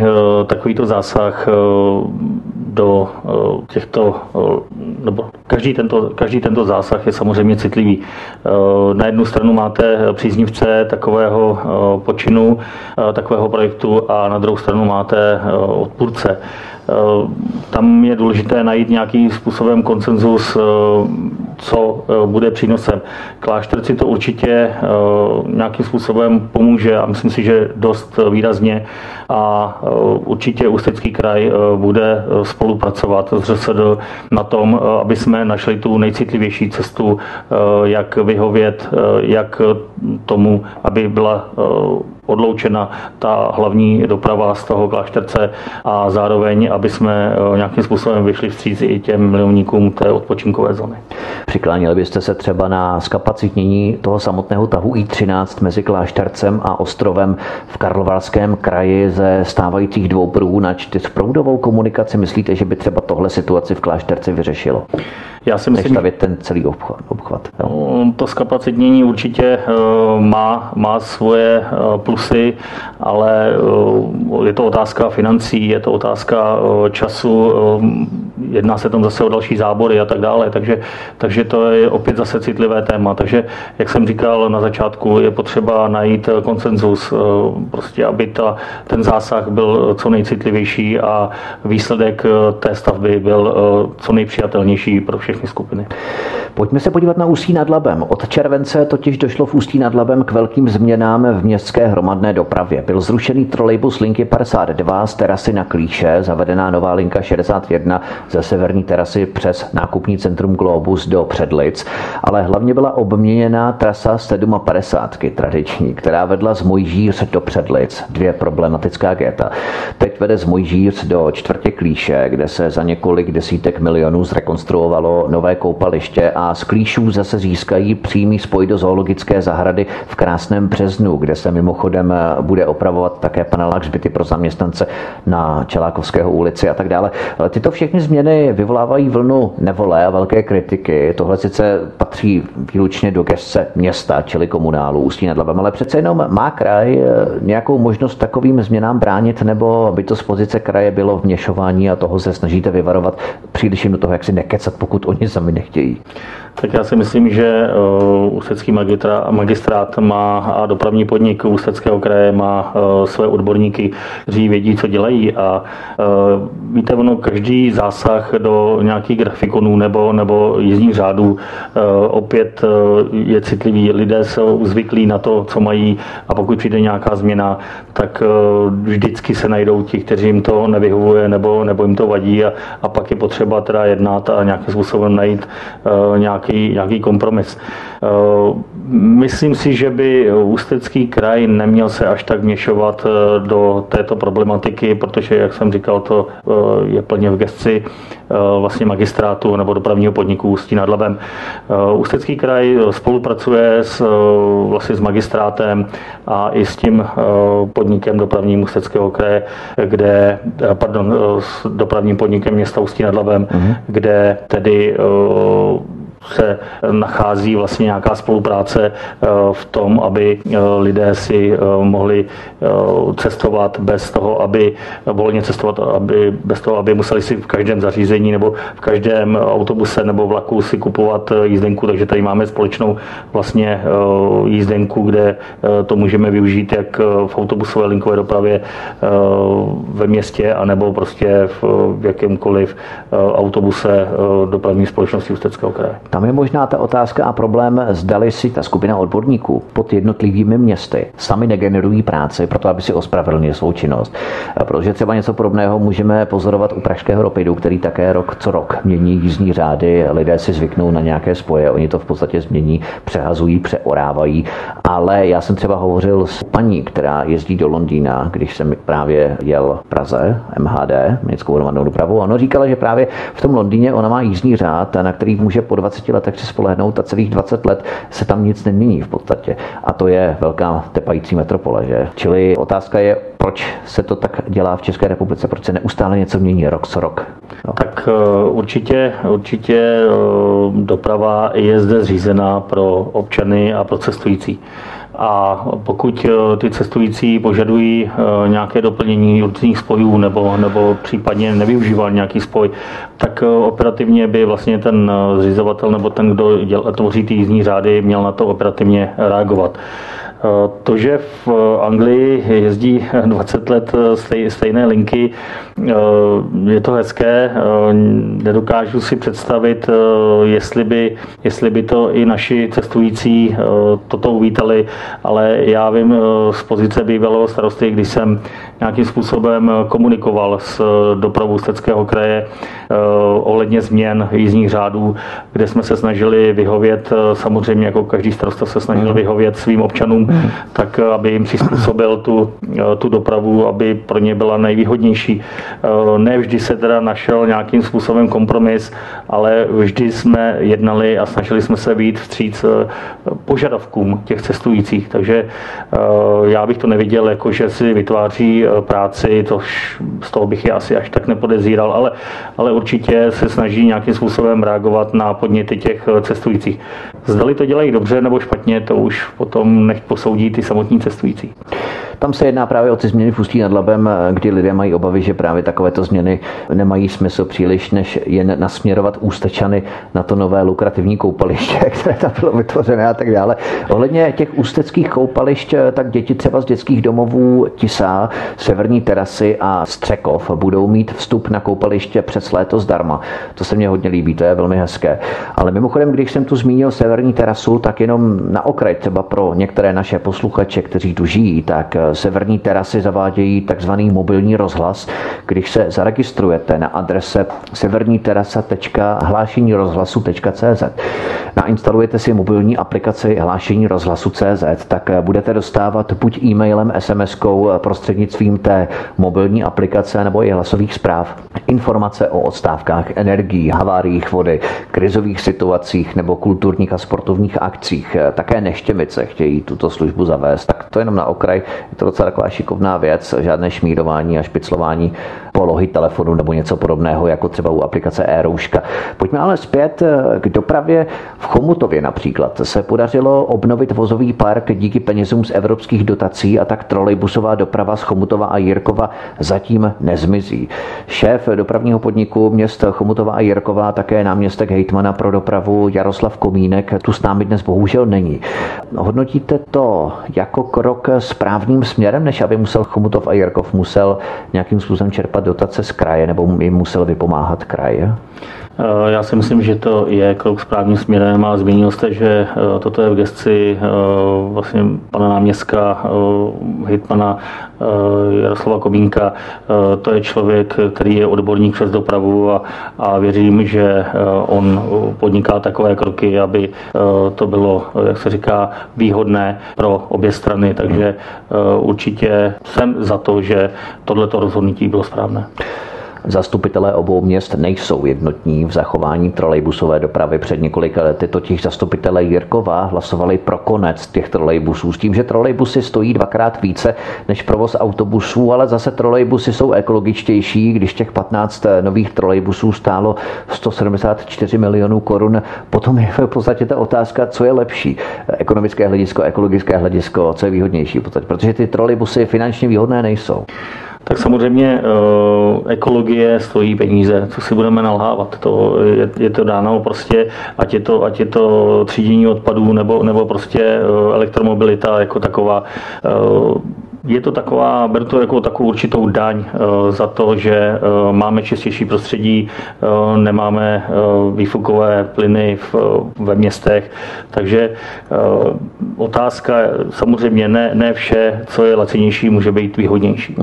takovýto zásah do těchto, nebo každý tento zásah je samozřejmě citlivý. Na jednu stranu máte příznivce takového počinu, takového projektu a na druhou stranu máte odpůrce. Tam je důležité najít nějakým způsobem konsenzus, co bude přínosem. Klášterci to určitě nějakým způsobem pomůže a myslím si, že dost výrazně a určitě Ústecký kraj bude spolupracovat s ŘSD na tom, aby jsme našli tu nejcitlivější cestu, jak vyhovět, jak tomu, aby byla odloučena ta hlavní doprava z toho Klášterce a zároveň, aby jsme nějakým způsobem vyšli vstříc i těm milovníkům té odpočinkové zóny. Přiklánili byste se třeba na zkapacitnění toho samotného tahu I13 mezi Kláštercem a Ostrovem v Karlovarském kraji ze stávajících 2 pruhů na 4proudovou komunikaci? Myslíte, že by třeba tohle situaci v Klášterci vyřešilo? Já si myslím, že ten celý obchvat. To zkapacitnění určitě má svoje plusy, ale je to otázka financí, je to otázka času, jedná se tam zase o další zábory a tak dále, takže to je opět zase citlivé téma. Takže, jak jsem říkal na začátku, je potřeba najít konsenzus, prostě aby ten zásah byl co nejcitlivější a výsledek té stavby byl co nejpřijatelnější pro všechny skupiny. Pojďme se podívat na Ústí nad Labem. Od července totiž došlo v Ústí nad Labem k velkým změnám v městské hromadné dopravě. Byl zrušený trolejbus linky 52 z terasy na Klíše, zavedená nová linka 61 ze severní terasy přes nákupní centrum Globus do Předlic, ale hlavně byla obměněná trasa 57 tradiční, která vedla z Mojžíř do Předlic, 2 problematická ghetta. Teď vede z Mojžíř do čtvrtě Klíše, kde se za několik desítek milionů zrekonstruovalo nové koupaliště a z Klíšů zase získají přímý spoj do zoologické zahrady v Krásném Březnu, kde se mimochodem bude opravovat také panelák zbyty pro zaměstnance na Čelákovského ulici a tak dále. Ale tyto všechny změny vyvolávají vlnu nevole a velké kritiky. Tohle sice patří výlučně do gesce města, čili komunálu Ústí nad Labem, ale přece jenom má kraj nějakou možnost takovým změnám bránit, nebo aby to z pozice kraje bylo vměšování a toho se snažíte vyvarovat příliš jim do toho, jak si nekecat, pokud oni sami nechtějí? Tak já si myslím, že ústecký magistrát má a dopravní podnik Ústeckého kraje má své odborníky, kteří vědí, co dělají a víte, ono každý zásah do nějakých grafikonů nebo jízdních řádů opět je citlivý. Lidé jsou zvyklí na to, co mají a pokud přijde nějaká změna, tak vždycky se najdou ti, kteří jim to nevyhovuje nebo jim to vadí a pak je potřeba teda jednat a nějakým způsobem najít nějaký kompromis. Myslím si, že by Ústecký kraj neměl se až tak měšovat do této problematiky, protože, jak jsem říkal, to je plně v gesci vlastně magistrátu nebo dopravního podniku Ústí nad Labem. Ústecký kraj spolupracuje s magistrátem a i s tím podnikem dopravním Ústeckého kraje, s dopravním podnikem města Ústí nad Labem, kde tedy se nachází vlastně nějaká spolupráce v tom, aby lidé si mohli cestovat bez toho, aby volně cestovat, bez toho, aby museli si v každém zařízení nebo v každém autobuse nebo vlaku si kupovat jízdenku, takže tady máme společnou vlastně jízdenku, kde to můžeme využít jak v autobusové linkové dopravě ve městě, anebo prostě v jakémkoliv autobuse dopravní společnosti Ústeckého kraje. Tam je možná ta otázka a problém, zdali si ta skupina odborníků pod jednotlivými městy sami negenerují práci proto, aby si ospravedlnili svou činnost. Protože třeba něco podobného můžeme pozorovat u pražského ropidu, který také rok co rok mění jízdní řády, lidé si zvyknou na nějaké spoje, oni to v podstatě změní, přehazují, přeorávají, ale já jsem třeba hovořil s paní, která jezdí do Londýna, když jsem právě jel v Praze, MHD, městskou hromadnou dopravu, a ona říkala, že právě v tom Londýně ona má jízdní řád, na který může po 20 letech se spolehnout a celých 20 let se tam nic nemění v podstatě. A to je velká tepající metropole, že? Čili otázka je, proč se to tak dělá v České republice, proč se neustále něco mění rok co rok. No. Tak určitě doprava je zde zřízená pro občany a pro cestující. A pokud ty cestující požadují nějaké doplnění různých spojů nebo případně nevyužívá nějaký spoj, tak operativně by vlastně ten zřizovatel nebo ten, kdo tvoří ty jízdní řády, měl na to operativně reagovat. To, že v Anglii jezdí 20 let stejné linky, je to hezké, nedokážu si představit, jestli by to i naši cestující toto uvítali, ale já vím z pozice bývalého starosty, když jsem nějakým způsobem komunikoval s dopravou Ústeckého kraje ohledně změn jízdních řádů, kde jsme se snažili vyhovět, samozřejmě jako každý starosta se snažil vyhovět svým občanům, tak aby jim přizpůsobil tu dopravu, aby pro ně byla nejvýhodnější. Ne vždy se teda našel nějakým způsobem kompromis, ale vždy jsme jednali a snažili jsme se vyjít vstříc požadavkům těch cestujících. Takže já bych to neviděl, jako že si vytváří práci, to z toho bych je asi až tak nepodezíral, ale určitě se snaží nějakým způsobem reagovat na podněty těch cestujících. Zdali to dělají dobře nebo špatně, to už potom nech posoudí ty samotní cestující. Tam se jedná právě o ty změny v Ústí nad Labem, kdy lidé mají obavy, že právě takovéto změny nemají smysl příliš, než jen nasměrovat Ústečany na to nové lukrativní koupaliště, které tam bylo vytvořené a tak dále. Ohledně těch ústeckých koupališť, tak děti třeba z dětských domovů Tisá, Severní terasy a Střekov budou mít vstup na koupaliště přes léto zdarma. To se mně hodně líbí, to je velmi hezké. Ale mimochodem, když jsem tu zmínil Severní terasu, tak jenom na okraj třeba pro některé naše posluchače, kteří tu žijí, tak Severní terasy zavádějí takzvaný mobilní rozhlas. Když se zaregistrujete na adrese severníterasa.hlášenirozhlasu.cz, nainstalujete si mobilní aplikaci Hlášení rozhlasu.cz, tak budete dostávat buď e-mailem, SMS-kou, prostřednictvím té mobilní aplikace nebo i hlasových zpráv informace o odstávkách energií, haváriích vody, krizových situacích nebo kulturních a sportovních akcích. Také Neštěmice chtějí tuto službu zavést. Tak to jenom na okraj. To je docela taková šikovná věc, žádné šmírování a špiclování polohy telefonu nebo něco podobného, jako třeba u aplikace e-rouška. Pojďme ale zpět k dopravě. V Chomutově například se podařilo obnovit vozový park díky penězům z evropských dotací, a tak trolejbusová doprava z Chomutova a Jirkova zatím nezmizí. Šéf dopravního podniku měst Chomutova a Jirkova, také náměstek hejtmana pro dopravu Jaroslav Komínek, tu s námi dnes bohužel není. Hodnotíte to jako krok správným směrem, než aby musel Chomutov a Jirkov nějakým způsobem čerpat dotace z kraje nebo jim musel vypomáhat kraje? Já si myslím, že to je krok správným směrem a zmínil jste, že toto je v gesci vlastně pana náměstka hejtmana Jaroslava Komínka. To je člověk, který je odborník přes dopravu a věřím, že on podniká takové kroky, aby to bylo, jak se říká, výhodné pro obě strany. Takže určitě jsem za to, že tohleto rozhodnutí bylo správné. Zastupitelé obou měst nejsou jednotní v zachování trolejbusové dopravy. Před několika lety totiž zastupitelé Jirkova hlasovali pro konec těch trolejbusů s tím, že trolejbusy stojí dvakrát více než provoz autobusů, ale zase trolejbusy jsou ekologičtější. Když těch 15 nových trolejbusů stálo 174 milionů korun, potom je v podstatě ta otázka, co je lepší. Ekonomické hledisko, ekologické hledisko, co je výhodnější v podstatě, protože ty trolejbusy finančně výhodné nejsou. Tak samozřejmě ekologie stojí peníze, co si budeme nalhávat. Je to dáno prostě, ať je to třídění odpadů nebo prostě elektromobilita jako taková. Je to taková, beru to jako takovou určitou daň za to, že máme čistější prostředí, nemáme výfukové plyny ve městech, takže otázka samozřejmě ne vše, co je lacinější, může být výhodnější.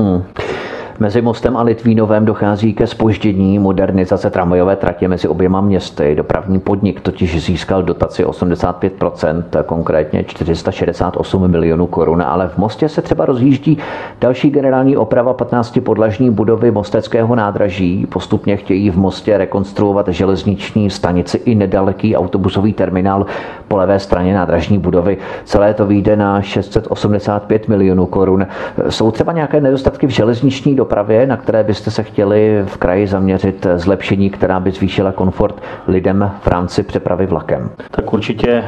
Mezi Mostem a Litvínovem dochází ke zpoždění modernizace tramvajové tratě mezi oběma městy. Dopravní podnik totiž získal dotaci 85%, konkrétně 468 milionů korun, ale v Mostě se třeba rozjíždí další generální oprava 15 podlažní budovy Mosteckého nádraží. Postupně chtějí v Mostě rekonstruovat železniční stanici i nedaleký autobusový terminál po levé straně nádražní budovy. Celé to vyjde na 685 milionů korun. Jsou třeba nějaké nedostatky v železniční dopravě, na které byste se chtěli v kraji zaměřit, zlepšení, která by zvýšila komfort lidem v rámci přepravy vlakem? Tak určitě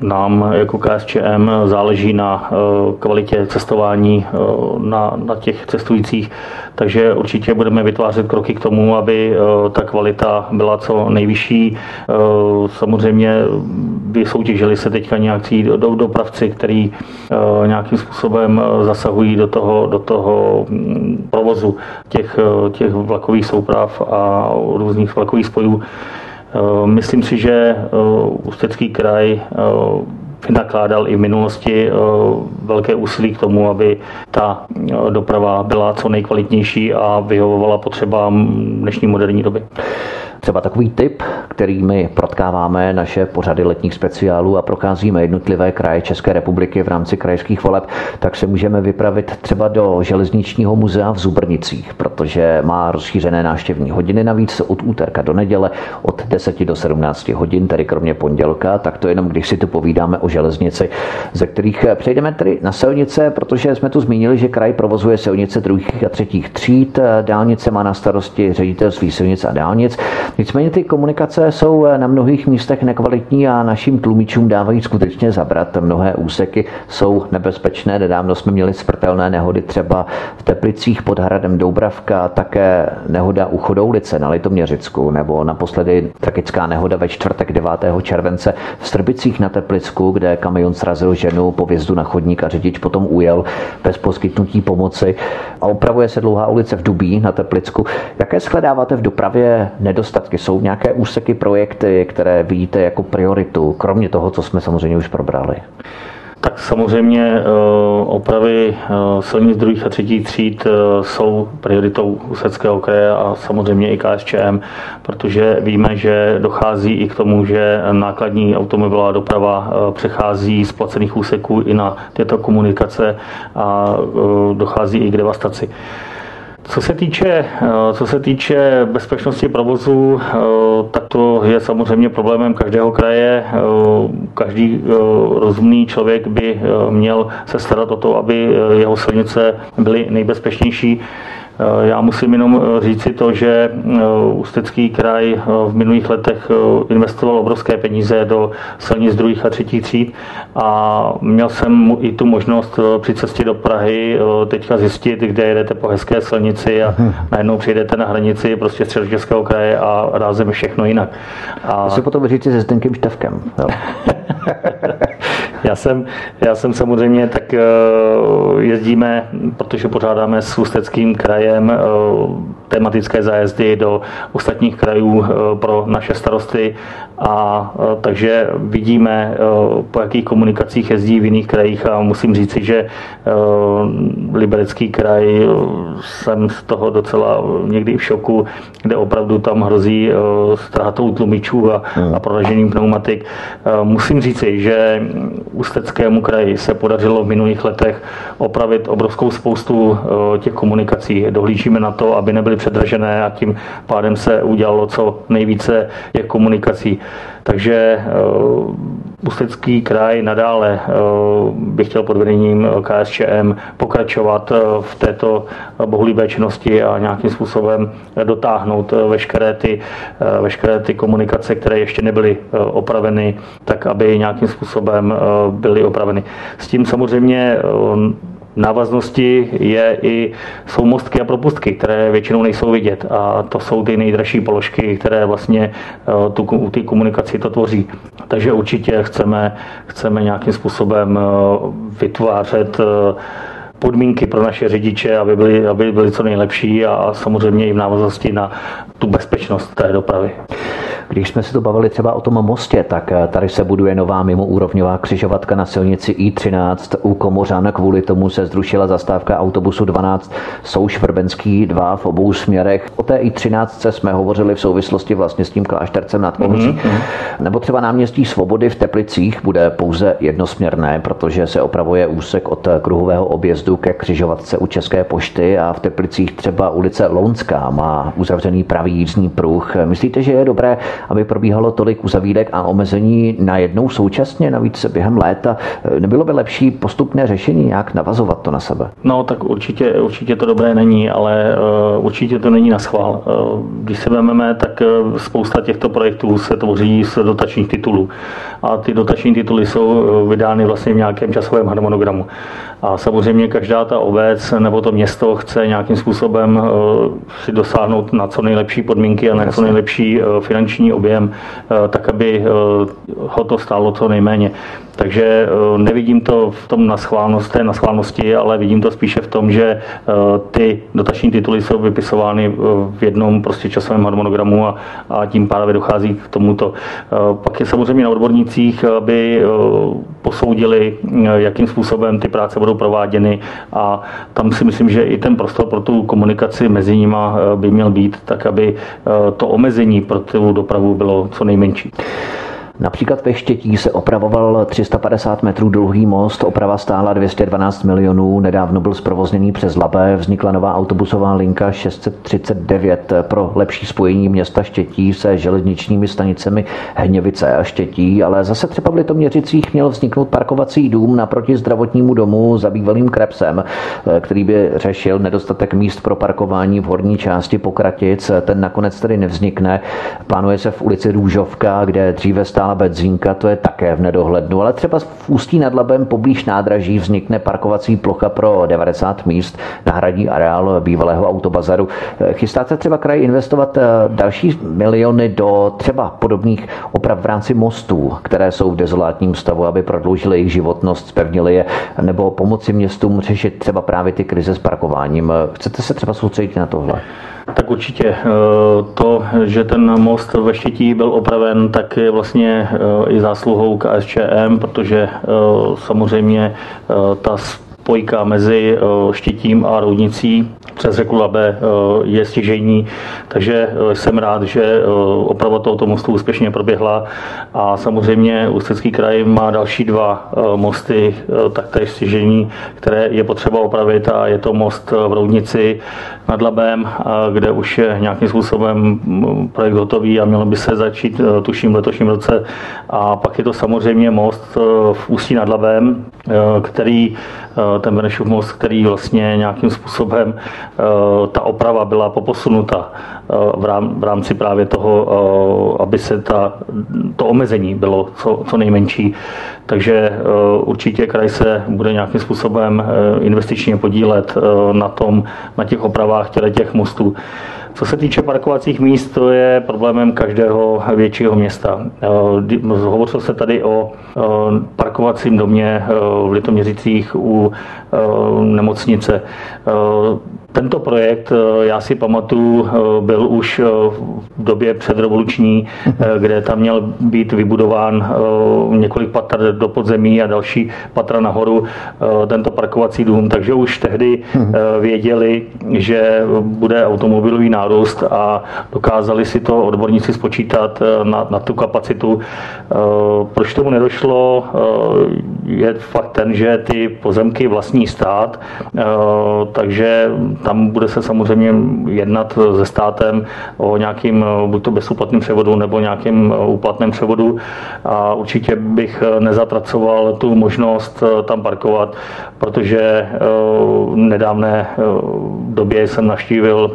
nám jako KSČM záleží na kvalitě cestování, na těch cestujících, takže určitě budeme vytvářet kroky k tomu, aby ta kvalita byla co nejvyšší. Samozřejmě vysoutěžili se teďka nějací dopravci, který nějakým způsobem zasahují do toho provozu těch vlakových souprav a různých vlakových spojů. Myslím si, že Ústecký kraj nakládal i v minulosti velké úsilí k tomu, aby ta doprava byla co nejkvalitnější a vyhovovala potřebám dnešní moderní doby. Třeba takový tip, kterými protkáváme naše pořady letních speciálů a procházíme jednotlivé kraje České republiky v rámci krajských voleb, tak se můžeme vypravit třeba do železničního muzea v Zubrnicích, protože má rozšířené návštěvní hodiny, navíc od úterka do neděle od 10 do 17 hodin, tedy kromě pondělka, tak to jenom když si tu povídáme o železnici, ze kterých přejdeme tedy na silnice, protože jsme tu zmínili, že kraj provozuje silnice druhých a třetích tříd, dálnice má na starosti Ředitelství silnic a dálnic. Nicméně ty komunikace jsou na mnohých místech nekvalitní a našim tlumičům dávají skutečně zabrat. Mnohé úseky jsou nebezpečné. Nedávno jsme měli smrtelné nehody třeba v Teplicích pod hradem Doubravka, také nehoda u Chodoulice na Litoměřicku, nebo naposledy tragická nehoda ve čtvrtek 9. července v Srbicích na Teplicku, kde kamion srazil ženu po vjezdu na chodník a řidič potom ujel bez poskytnutí pomoci. A opravuje se dlouhá ulice v Dubí na Teplicku. Jaké shledáváte v dopravě nedostatky? Jsou nějaké úseky, projekty, které vidíte jako prioritu, kromě toho, co jsme samozřejmě už probrali? Tak samozřejmě opravy silnic druhých a třetích tříd jsou prioritou Ústeckého kraje a samozřejmě i KSČM, protože víme, že dochází i k tomu, že nákladní automobilová doprava přechází z placených úseků i na tyto komunikace a dochází i k devastaci. Co se týče bezpečnosti provozu, tak to je samozřejmě problémem každého kraje. Každý rozumný člověk by měl se starat o to, aby jeho silnice byly nejbezpečnější. Já musím jenom říci to, že Ústecký kraj v minulých letech investoval obrovské peníze do silnic druhých a třetích tříd a měl jsem i tu možnost při cestě do Prahy teďka zjistit, kde jedete po hezké silnici a najednou přijedete na hranici prostě Středočeského kraje a rázem všechno jinak. To si potom říci se Zdenkem Štavkem. Já jsem samozřejmě, tak jezdíme, protože pořádáme s Ústeckým krajem tematické zájezdy do ostatních krajů pro naše starosty, a takže vidíme, po jakých komunikacích jezdí v jiných krajích, a musím říci, že Liberecký kraj, jsem z toho docela někdy v šoku, kde opravdu tam hrozí ztrátou tlumičů a proražením pneumatik. Musím říci, že Ústeckému kraji se podařilo v minulých letech opravit obrovskou spoustu těch komunikací. Dohlížíme na to, aby nebyly předražené, a tím pádem se udělalo co nejvíce těch komunikací. Takže Ústecký kraj nadále bych chtěl pod vedením KSČM pokračovat v této bohulibé činnosti a nějakým způsobem dotáhnout veškeré ty komunikace, které ještě nebyly opraveny, tak aby nějakým způsobem byly opraveny. S tím samozřejmě návaznosti je i jsou mostky a propustky, které většinou nejsou vidět, a to jsou ty nejdražší položky, které vlastně tu komunikaci to tvoří. Takže určitě chceme nějakým způsobem vytvářet podmínky pro naše řidiče, aby byli co nejlepší, a samozřejmě i v návaznosti na tu bezpečnost té dopravy. Když jsme se to bavili třeba o tom mostě, tak tady se buduje nová mimoúrovňová křižovatka na silnici I13 u Komořan. Kvůli tomu se zrušila zastávka autobusu 12 Souš-Vrbenský 2 v obou směrech. O té I13 jsme hovořili v souvislosti vlastně s tím Kláštercem nad Ohří. Nebo třeba náměstí Svobody v Teplicích bude pouze jednosměrné, protože se opravuje úsek od kruhového objezdu ke křižovatce u České pošty, a v Teplicích třeba ulice Lounská má uzavřený pravý jízdní pruh. Myslíte, že je dobré, aby probíhalo tolik uzavírek a omezení najednou současně, navíc během léta? Nebylo by lepší postupné řešení, nějak navazovat to na sebe? No, tak určitě to dobré není, ale určitě to není naschvál. Když se vezmeme, tak spousta těchto projektů se tvoří z dotačních titulů. A ty dotační tituly jsou vydány vlastně v nějakém časovém harmonogramu. A samozřejmě každá ta obec nebo to město chce nějakým způsobem si dosáhnout na co nejlepší podmínky a na co nejlepší finanční objem, tak aby ho to stálo co nejméně. Takže nevidím to v tom té naschválnosti, ale vidím to spíše v tom, že ty dotační tituly jsou vypisovány v jednom prostě časovém harmonogramu, a tím pádem dochází k tomuto. Pak je samozřejmě na odbornících, aby posoudili, jakým způsobem ty práce budou prováděny, a tam si myslím, že i ten prostor pro tu komunikaci mezi nima by měl být tak, aby to omezení pro tu dopravu bylo co nejmenší. Například ve Štětí se opravoval 350 metrů dlouhý most, oprava stála 212 milionů, nedávno byl zprovozněný přes Labé, vznikla nová autobusová linka 639 pro lepší spojení města Štětí se železničními stanicemi Hněvice a Štětí, ale zase třeba v Litoměřicích měl vzniknout parkovací dům naproti zdravotnímu domu za bývalým Krebsem, který by řešil nedostatek míst pro parkování v horní části Pokratic, ten nakonec tedy nevznikne. Plánuje se v ulici Růžovka, kde dříve stála benzínka, to je také v nedohlednu, ale třeba v Ústí nad Labem poblíž nádraží vznikne parkovací plocha pro 90 míst, nahradí areál bývalého autobazaru. Chystáte třeba kraj investovat další miliony do třeba podobných oprav v rámci mostů, které jsou v dezolátním stavu, aby prodloužili jejich životnost, zpevnili je, nebo pomoci městům řešit třeba právě ty krize s parkováním? Chcete se třeba soustředit na tohle? Tak určitě. To, že ten most ve Štětí byl opraven, tak je vlastně i zásluhou KSČM, protože samozřejmě ta spojka mezi Štětím a Roudnicí přes řeku Labe je stěžejní, takže jsem rád, že oprava tohoto mostu úspěšně proběhla, a samozřejmě Ústecký kraj má další dva mosty, taktéž stěžejní, které je potřeba opravit, a je to most v Roudnici nad Labem, kde už je nějakým způsobem projekt hotový a mělo by se začít tuším v letošním roce, a pak je to samozřejmě most v Ústí nad Labem, ten Benešův most, který vlastně nějakým způsobem ta oprava byla poposunuta v rámci právě toho, aby se to omezení bylo co nejmenší. Takže určitě kraj se bude nějakým způsobem investičně podílet na těch opravách těch mostů. Co se týče parkovacích míst, to je problémem každého většího města. Hovořil se tady o parkovacím domě v Litoměřicích u nemocnice. Tento projekt, já si pamatuju, byl už v době předrevoluční, kde tam měl být vybudován několik patr do podzemí a další patra nahoru tento parkovací dům, takže už tehdy věděli, že bude automobilový nárůst, a dokázali si to odborníci spočítat na tu kapacitu. Proč tomu nedošlo, je fakt ten, že ty pozemky vlastní stát, takže Tam bude se samozřejmě jednat se státem o nějakým buď to bezúplatným převodu nebo nějakým úplatném převodu a určitě bych nezatracoval tu možnost tam parkovat, protože v nedávné době jsem navštívil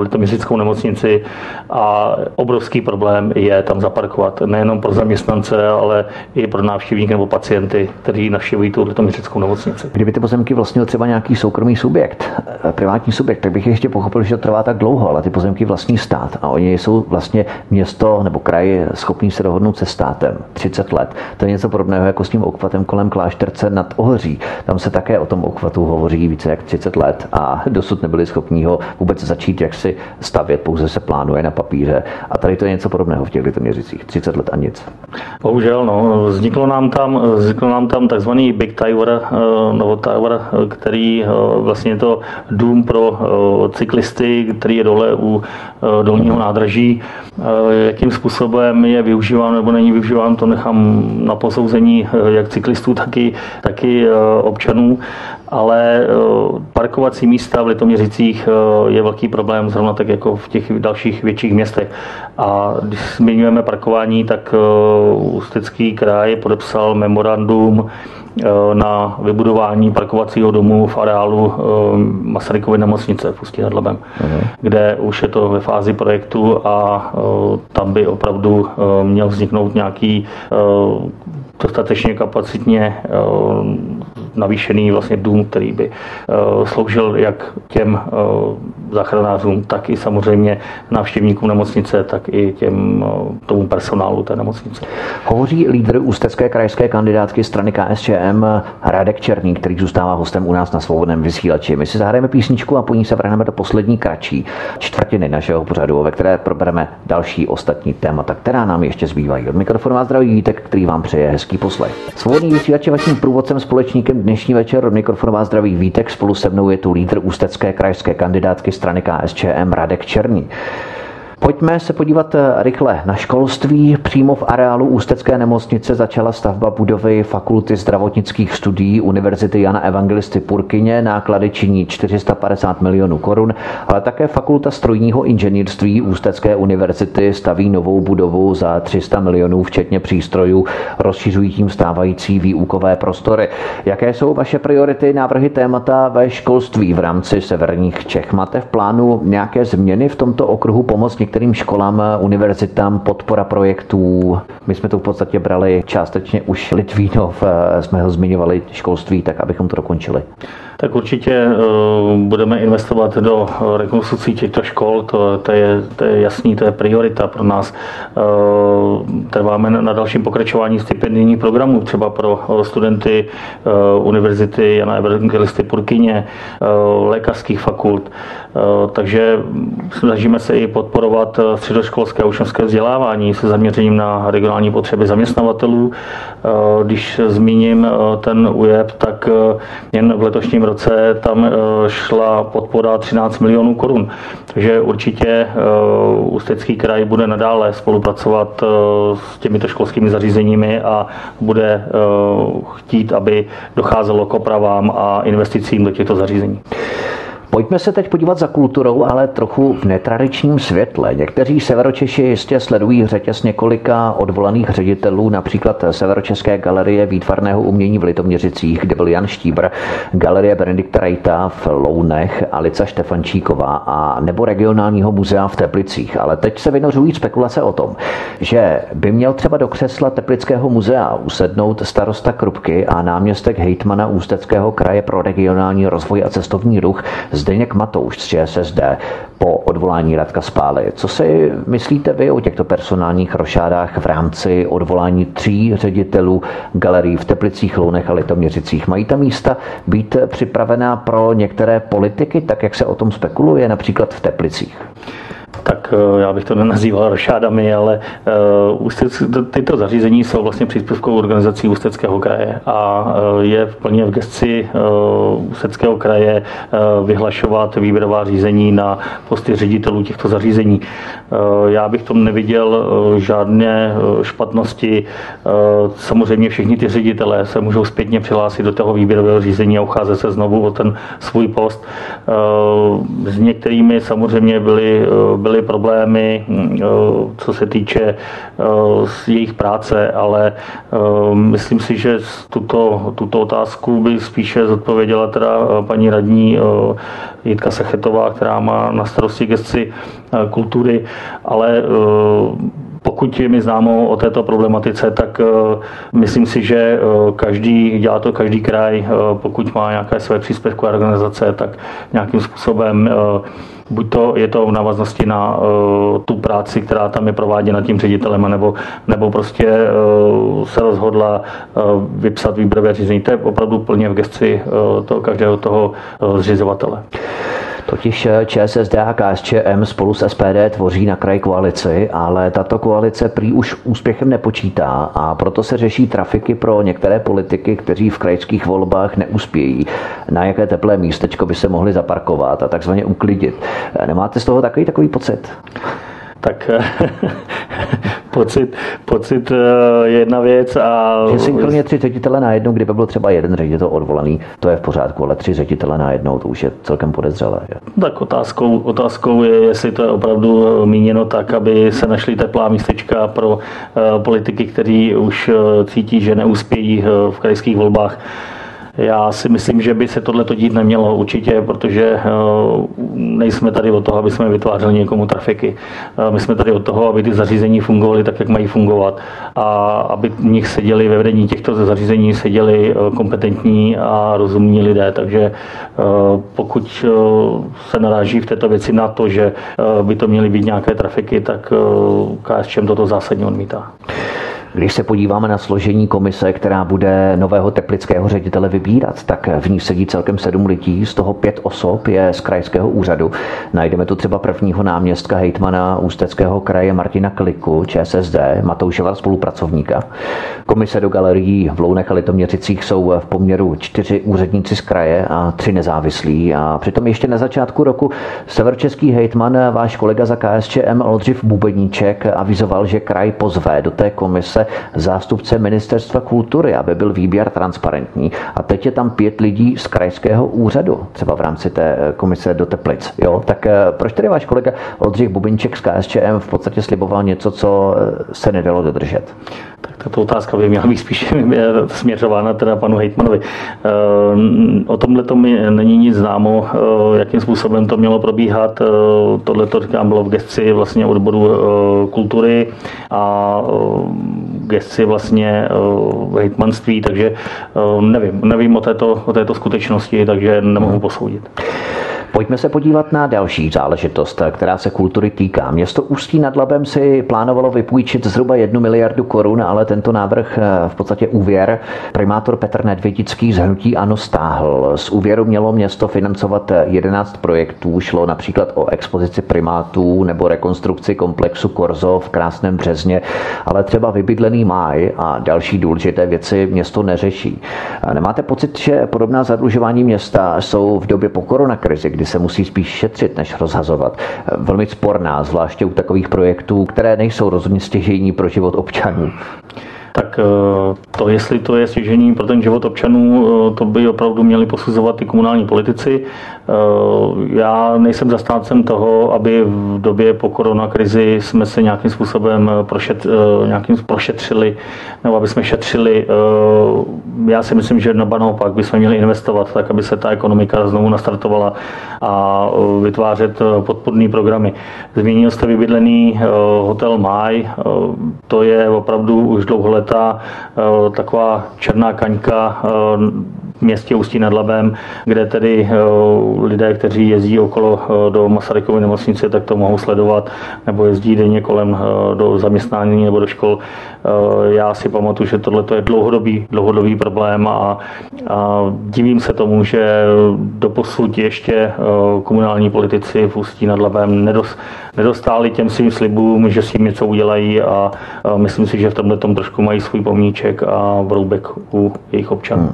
litoměřickou nemocnici a obrovský problém je tam zaparkovat. Nejenom pro zaměstnance, ale i pro návštěvníky nebo pacienty, kteří navštěvují tu litoměřickou nemocnici. Kdyby ty pozemky vlastnil třeba nějaký soukromý subjekt, privátní subjekt, tak bych ještě pochopil, že to trvá tak dlouho, ale ty pozemky vlastní stát a oni jsou vlastně město nebo kraj schopní se dohodnout se státem 30 let. To je něco podobného jako s tím obchvatem kolem klášterce nad Ohoří. Tam se také o tom obchvatu hovoří více jak 30 let a dosud nebyli schopní ho vůbec začít jaksi stavět, pouze se plánuje na papíře. A tady to je něco podobného v těch litoměřicích. 30 let a nic. Bohužel, no, vznikl nám tam takzvaný Big Tower, nebo Tower, který vlastně je to dům pro cyklisty, který je dole u dolního nádraží. Jakým způsobem je využíván nebo není využíván, to nechám na posouzení jak cyklistů, taky občanů, ale parkovací místa v Litoměřicích je velký problém, zrovna tak jako v těch dalších větších městech. A když zmiňujeme parkování, tak Ústecký kraj podepsal memorandum na vybudování parkovacího domu v areálu Masarykovy nemocnice v Ústí nad Labem, kde už je to ve fázi projektu a tam by opravdu měl vzniknout nějaký dostatečně kapacitně navýšený vlastně dům, který by sloužil jak těm záchranářům, tak i samozřejmě návštěvníkům nemocnice, tak i tomu personálu té nemocnice. Hovoří lídr ústecké krajské kandidátky strany KSČM Radek Černý, který zůstává hostem u nás na Svobodném vysílači. My si zahrajeme písničku a po ní se vrhneme do poslední kratší čtvrtiny našeho pořadu, ve které probereme další ostatní témata, která nám ještě zbývají. Od mikrofonu vás zdraví Vítek, který vám přeje hezký poslech. Svobodný vysílač je vaším průvodcem, společníkem dnešní večer. Od mikrofonu vás zdraví Vítek, spolu se mnou je tu lídr ústecké krajské kandidátky strany KSČM Radek Černý. Pojďme se podívat rychle na školství. Přímo v areálu Ústecké nemocnice začala stavba budovy Fakulty zdravotnických studií Univerzity Jana Evangelisty Purkyně. Náklady činí 450 milionů korun, ale také Fakulta strojního inženýrství Ústecké univerzity staví novou budovu za 300 milionů, včetně přístrojů, rozšiřují tím stávající výukové prostory. Jaké jsou vaše priority, návrhy, témata ve školství v rámci severních Čech? Máte v plánu nějaké změny v tomto okruhu, pomoc kterým školám, univerzitám, podpora projektů? My jsme to v podstatě brali částečně už Litvínov, jsme ho zmiňovali, školství, tak abychom to dokončili. Tak určitě budeme investovat do rekonstrukcí těchto škol, to je jasný, to je priorita pro nás. Trváme na dalším pokračování stipendijních programů, třeba pro studenty Univerzity Jana Evangelisty Purkyně, lékařských fakult, takže snažíme se i podporovat středoškolské a učňovské vzdělávání se zaměřením na regionální potřeby zaměstnavatelů. Když zmíním ten UJEP, tak jen v letošním roce tam šla podpora 13 milionů korun. Takže určitě Ústecký kraj bude nadále spolupracovat s těmito školskými zařízeními a bude chtít, aby docházelo k opravám a investicím do těchto zařízení. Pojďme se teď podívat za kulturou, ale trochu v netradičním světle. Někteří Severočeši jistě sledují řetěz několika odvolaných ředitelů, například Severočeské galerie výtvarného umění v Litoměřicích, kde byl Jan Štíbr, Galerie Benedikta Rejta v Lounech, Alica Štefančíková a nebo Regionálního muzea v Teplicích. Ale teď se vynořují spekulace o tom, že by měl třeba do křesla Teplického muzea usednout starosta Krupky a náměstek hejtmana Ústeckého kraje pro regionální rozvoj a cestovní ruch Zdeněk Matouš z ČSSD po odvolání Radka Spály. Co si myslíte vy o těchto personálních rošádách v rámci odvolání tří ředitelů galerií v Teplicích, Lounech a Litoměřicích? Mají ta místa být připravená pro některé politiky, tak jak se o tom spekuluje, například v Teplicích? tak já bych to nenazýval rošádami, ale tyto zařízení jsou vlastně příspěvkovou organizací Ústeckého kraje a je plně v gesci Ústeckého kraje vyhlašovat výběrová řízení na posty ředitelů těchto zařízení. Já bych tom neviděl žádné špatnosti. Samozřejmě všichni ty ředitelé se můžou zpětně přihlásit do toho výběrového řízení a ucházet se znovu o ten svůj post. S některými samozřejmě byly problémy, co se týče jejich práce, ale myslím si, že tuto otázku by spíše zodpověděla teda paní radní Jitka Sachetová, která má na starosti gesci kultury, ale pokud je mi známo o této problematice, tak myslím si, že dělá to každý kraj, pokud má nějaké své příspěvkové organizace, tak nějakým způsobem buď to je to v návaznosti na tu práci, která tam je prováděna tím ředitelem, nebo prostě se rozhodla vypsat výběrové řízení. To je opravdu plně v gesci toho každého toho zřizovatele. Totiž ČSSD a KSČM spolu s SPD tvoří na kraji koalici, ale tato koalice prý už úspěchem nepočítá a proto se řeší trafiky pro některé politiky, kteří v krajských volbách neuspějí. Na jaké teplé místečko by se mohli zaparkovat a takzvaně uklidit. Nemáte z toho takový pocit? Tak pocit je jedna věc a... Že synchronně 3 ředitele najednou, kdyby byl třeba jeden ředitel odvolaný, to je v pořádku, ale 3 ředitele najednou, to už je celkem podezřelé. Že? Tak otázkou je, jestli to je opravdu míněno tak, aby se našly teplá místečka pro politiky, kteří už cítí, že neuspějí v krajských volbách. Já si myslím, že by se tohleto dít nemělo určitě, protože nejsme tady od toho, aby jsme vytvářeli někomu trafiky. My jsme tady od toho, aby ty zařízení fungovaly tak, jak mají fungovat a aby v nich seděli ve vedení těchto zařízení seděli kompetentní a rozumní lidé. Takže pokud se naráží v této věci na to, že by to měly být nějaké trafiky, tak KSČM toto zásadně odmítá. Když se podíváme na složení komise, která bude nového teplického ředitele vybírat, tak v ní sedí celkem 7 lidí, z toho 5 osob je z krajského úřadu. Najdeme tu třeba prvního náměstka hejtmana Ústeckého kraje Martina Kliku, ČSSD, Matoušova spolupracovníka. Komise do galerií v Lounech a Litoměřicích jsou v poměru 4 úředníci z kraje a 3 nezávislí. A přitom ještě na začátku roku severočeský hejtman, váš kolega za KSČM Oldřich Bubeníček, avizoval, že kraj pozve do té komise zástupce ministerstva kultury, aby byl výběr transparentní. A teď je tam 5 lidí z krajského úřadu, třeba v rámci té komise do Teplic. Jo? Tak proč tedy váš kolega Oldřich Bubinček z KSČM v podstatě sliboval něco, co se nedalo dodržet? Tak tato otázka by měla být spíše směřována teda panu hejtmanovi. O tomhle to mi není nic známo, jakým způsobem to mělo probíhat. Tohleto, říkám, bylo v gesci vlastně odboru kultury a gesci vlastně hejtmanství, takže nevím o této skutečnosti, takže nemohu posoudit. Pojďme se podívat na další záležitost, která se kultury týká. Město Ústí nad Labem si plánovalo vypůjčit zhruba 1 miliardu korun, ale tento návrh, v podstatě úvěr, primátor Petr Nedvědický z hnutí ANO stáhl. Z úvěru mělo město financovat 11 projektů, šlo například o expozici primátů nebo rekonstrukci komplexu Korzo v Krásném Březně, ale třeba vybydlený Máj a další důležité věci město neřeší. Nemáte pocit, že podobná zadlužování města jsou v době po koronakrizi, kdy se musí spíš šetřit, než rozhazovat, velmi sporná, zvláště u takových projektů, které nejsou rozhodně stěžejní pro život občanů? Tak to, jestli to je stěžejní pro ten život občanů, to by opravdu měli posuzovat i komunální politici. Já nejsem zastáncem toho, aby v době po koronakrizi jsme se nějakým způsobem prošetřili, nebo aby jsme šetřili. Já si myslím, že naopak bychom měli investovat tak, aby se ta ekonomika znovu nastartovala a vytvářet podpůrné programy. Zmínil jste vybydlený hotel Máj, to je opravdu už dlouho taková černá kaňka městě Ústí nad Labem, kde tedy lidé, kteří jezdí okolo do Masarykovy nemocnice, tak to mohou sledovat, nebo jezdí denně kolem do zaměstnání nebo do škol. Já si pamatuju, že tohle je dlouhodobý problém a divím se tomu, že doposud ještě komunální politici v Ústí nad Labem nedostáli těm svým slibům, že si něco udělají, a myslím si, že v tomhle tom trošku mají svůj pomníček a broubek u jejich občanů.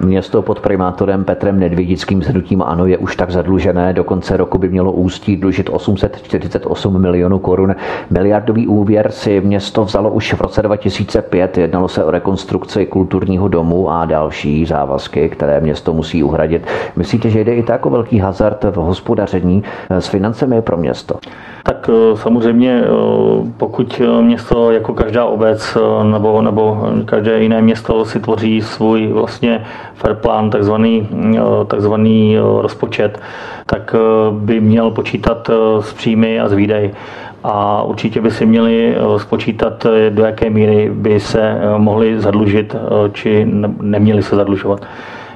Město pod primátorem Petrem Nedvědickým s hnutím ANO je už tak zadlužené. Do konce roku by mělo Ústí dlužit 848 milionů korun. Miliardový úvěr si město vzalo už v roce 2005. Jednalo se o rekonstrukci kulturního domu a další závazky, které město musí uhradit. Myslíte, že jde i tak o velký hazard v hospodaření s financemi pro město? Tak samozřejmě, pokud město jako každá obec nebo každé jiné město si tvoří svůj vlastně fair plán, takzvaný rozpočet, tak by měl počítat s příjmy a s výdaji. A určitě by si měli spočítat, do jaké míry by se mohli zadlužit, či neměli se zadlužovat.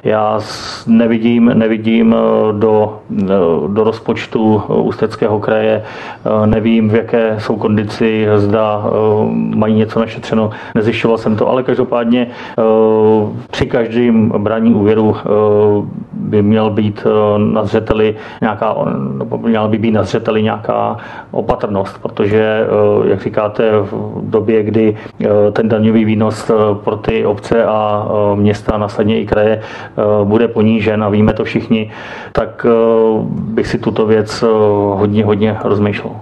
Já nevidím do rozpočtu Ústeckého kraje, nevím, v jaké jsou kondici, zda mají něco našetřeno, nezjišťoval jsem to, ale každopádně při každém brání úvěru by měl být na zřeteli nějaká opatrnost, protože, jak říkáte, v době, kdy ten daňový výnos pro ty obce a města, následně i kraje, bude ponížen, a víme to všichni, tak bych si tuto věc hodně rozmýšlel.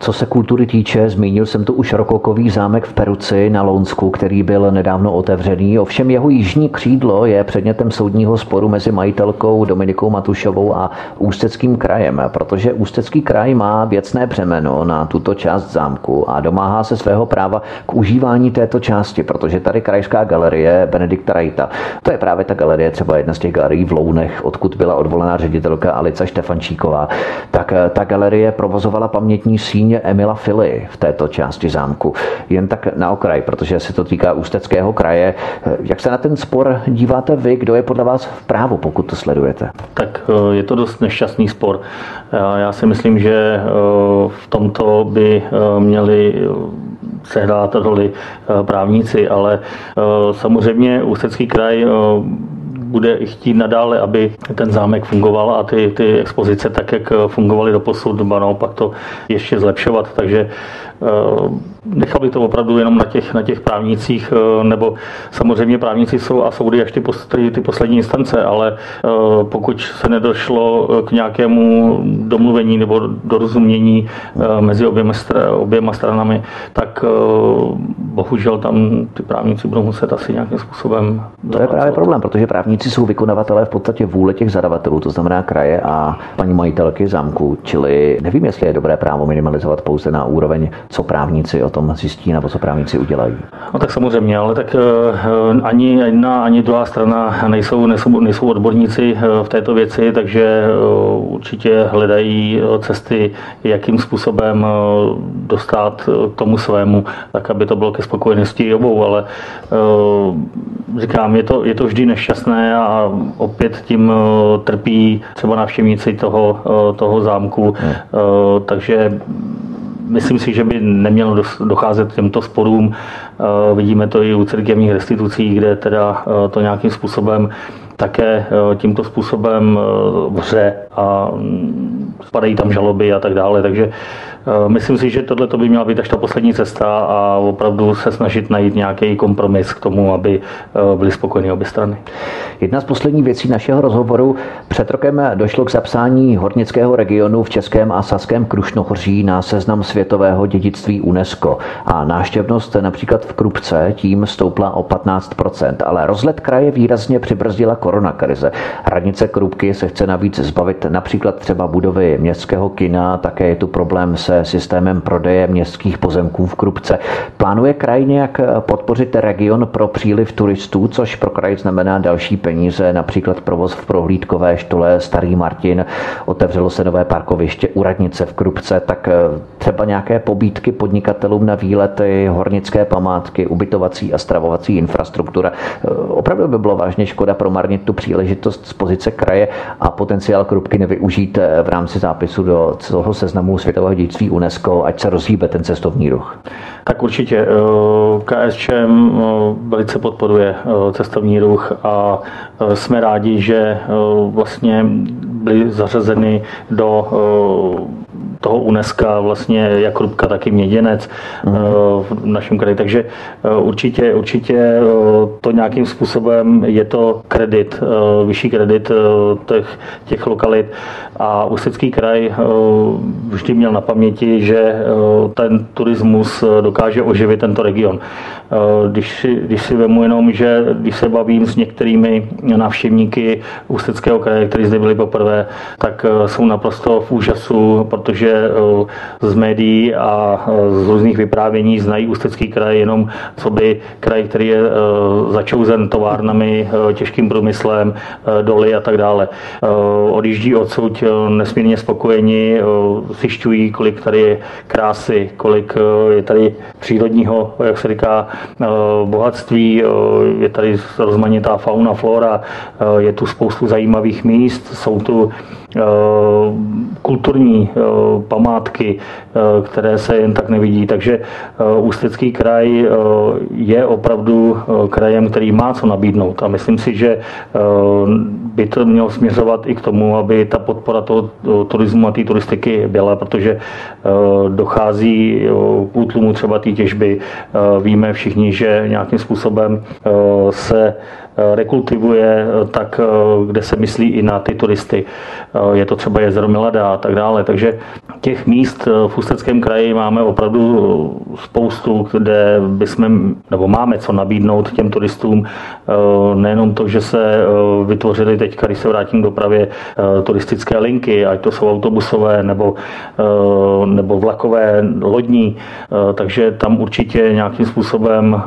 Co se kultury týče, zmínil jsem tu už rokokový zámek v Peruci na Lounsku, který byl nedávno otevřený. Ovšem jeho jižní křídlo je předmětem soudního sporu mezi majitelkou Dominikou Matušovou a Ústeckým krajem, protože Ústecký kraj má věcné břemeno na tuto část zámku a domáhá se svého práva k užívání této části, protože tady krajská galerie Benedikta Rejta. To je právě ta galerie, třeba jedna z těch galerií v Lounech, odkud byla odvolená ředitelka Alica Štefančíková. Tak ta galerie provozovala pamětní síň Emila Fily v této části zámku. Jen tak na okraj, protože se to týká Ústeckého kraje. Jak se na ten spor díváte vy? Kdo je podle vás v právu, pokud to sledujete? Tak je to dost nešťastný spor. Já si myslím, že v tomto by měli sehrát roli právníci, ale samozřejmě Ústecký kraj bude chtít nadále, aby ten zámek fungoval a ty expozice tak, jak fungovaly doposud, a naopak to ještě zlepšovat. Takže nechal bych to opravdu jenom na těch právnících, nebo samozřejmě právníci jsou a soudy až ty poslední instance, ale pokud se nedošlo k nějakému domluvení nebo dorozumění mezi oběma stranami, tak bohužel tam ty právníci budou muset asi nějakým způsobem... To je právě problém, protože právníci jsou vykonavatelé v podstatě vůle těch zadavatelů, to znamená kraje a paní majitelky zámku, čili nevím, jestli je dobré právo minimalizovat pouze na úroveň, co právníci o tom zjistí nebo co právníci udělají. No tak samozřejmě, ale tak ani jedna, ani druhá strana nejsou odborníci v této věci, takže určitě hledají cesty, jakým způsobem dostat k tomu svému, tak aby to bylo ke spokojenosti obou, ale říkám, je to vždy nešťastné a opět tím trpí třeba návštěvníci toho zámku, takže myslím si, že by nemělo docházet k těmto sporům. Vidíme to i u církevních restitucí, kde teda to nějakým způsobem také tímto způsobem vře a spadají tam žaloby a tak dále. Takže myslím si, že tohle by měla být až ta poslední cesta a opravdu se snažit najít nějaký kompromis k tomu, aby byly spokojeny obě strany. Jedna z posledních věcí našeho rozhovoru. Před rokem došlo k zapsání hornického regionu v Českém a Saském Krušnohoří na seznam světového dědictví UNESCO a návštěvnost například v Krupce tím stoupla o 15%, ale rozlet kraje výrazně přibrzdila koronakrize. Radnice Krupky se chce navíc zbavit například třeba budovy prodeji městského kina, také je tu problém se systémem prodeje městských pozemků v Krupce. Plánuje kraj nějak podpořit region pro příliv turistů, což pro kraj znamená další peníze, například provoz v prohlídkové štole Starý Martin, otevřelo se nové parkoviště u radnice v Krupce, tak třeba nějaké pobídky podnikatelům na výlety, hornické památky, ubytovací a stravovací infrastruktura. Opravdu by bylo vážně škoda promarnit tu příležitost z pozice kraje a potenciál Krupky nevyužít v rámci zápisu do celého seznamu světového dědictví UNESCO, ať se rozhýbe ten cestovní ruch. Tak určitě. KSČM velice podporuje cestovní ruch a jsme rádi, že vlastně byly zařazeny do toho UNESCO vlastně jak Krupka, tak i Měděnec v našem kraji. Takže určitě to nějakým způsobem je to kredit, vyšší kredit těch lokalit. A Ústecký kraj vždy měl na paměti, že ten turismus dokáže oživit tento region. Když si vemu jenom, že když se bavím s některými návštěvníky Ústeckého kraje, kteří zde byli poprvé, tak jsou naprosto v úžasu, protože z médií a z různých vyprávění znají Ústecký kraj jenom co by kraj, který je začouzen továrnami, těžkým průmyslem, doly a tak dále. Odjíždí odsud nesmírně spokojeni, zjišťují, kolik tady je krásy, kolik je tady přírodního, jak se říká, bohatství, je tady rozmanitá fauna, flora, je tu spoustu zajímavých míst, jsou tu kulturní památky, které se jen tak nevidí. Takže Ústecký kraj je opravdu krajem, který má co nabídnout. A myslím si, že by to mělo směřovat i k tomu, aby ta podpora toho turismu a té turistiky byla, protože dochází k útlumu třeba té těžby. Víme všichni, že nějakým způsobem se rekultivuje tak, kde se myslí i na ty turisty. Je to třeba jezero Milada a tak dále. Takže těch míst v Ústeckém kraji máme opravdu spoustu, kde máme co nabídnout těm turistům. Nejenom to, že se vytvořily teď, když se vrátím k dopravě, turistické linky, ať to jsou autobusové nebo vlakové, lodní. Takže tam určitě nějakým způsobem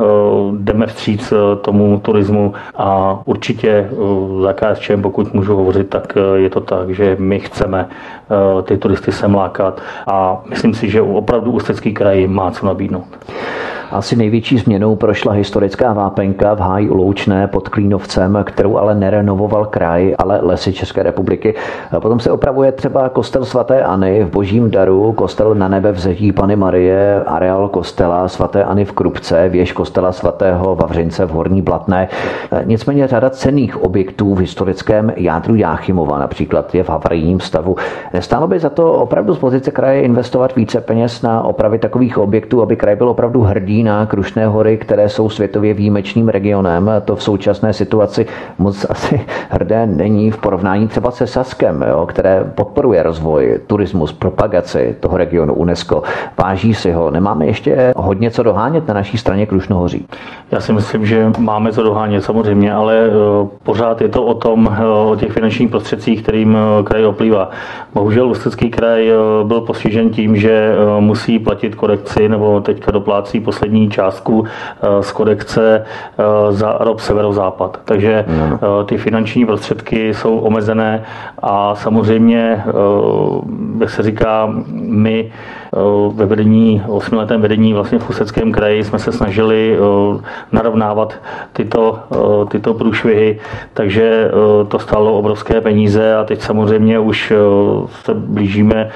jdeme vstříc tomu turismu a určitě za KSČM, pokud můžu hovořit, tak je to tak, že my chceme ty turisty sem lákat a myslím si, že opravdu Ústecký kraj má co nabídnout. Asi největší změnou prošla historická vápenka v Háji u Loučné pod Klínovcem, kterou ale nerenovoval kraj, ale Lesy České republiky. Potom se opravuje třeba kostel svaté Anny v Božím Daru, kostel Na Nebe Vzetí Panny Marie, areál kostela svaté Anny v Krupce, věž kostela svatého Vavřince v Horní Blatné. Nicméně řada cenných objektů v historickém jádru Jáchymova například je v havarijním stavu. Nestálo by za to opravdu z pozice kraje investovat více peněz na opravy takových objektů, aby kraj byl opravdu hrdý na Krušné hory, které jsou světově výjimečným regionem. To v současné situaci moc asi hrdé není v porovnání třeba se Saskem, které podporuje rozvoj, turismus, propagaci toho regionu UNESCO. Váží si ho. Nemáme ještě hodně co dohánět na naší straně Krušnohoří? Já si myslím, že máme co dohánět samozřejmě, ale pořád je to o těch finančních prostředcích, kterým kraj oplývá. Bohužel Ústecký kraj byl postižen tím, že musí platit korekci nebo teďka doplácí poslední částku z kodekce za ROP Severozápad. Takže ty finanční prostředky jsou omezené a samozřejmě, jak se říká, my ve vedení, 8letém vedení vlastně v Ústeckém kraji jsme se snažili narovnávat tyto průšvihy, takže to stálo obrovské peníze a teď samozřejmě už se blížíme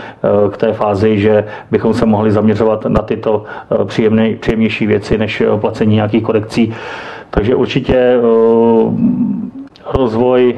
k té fázi, že bychom se mohli zaměřovat na tyto příjemnější věci než placení nějakých korekcí. Takže určitě rozvoj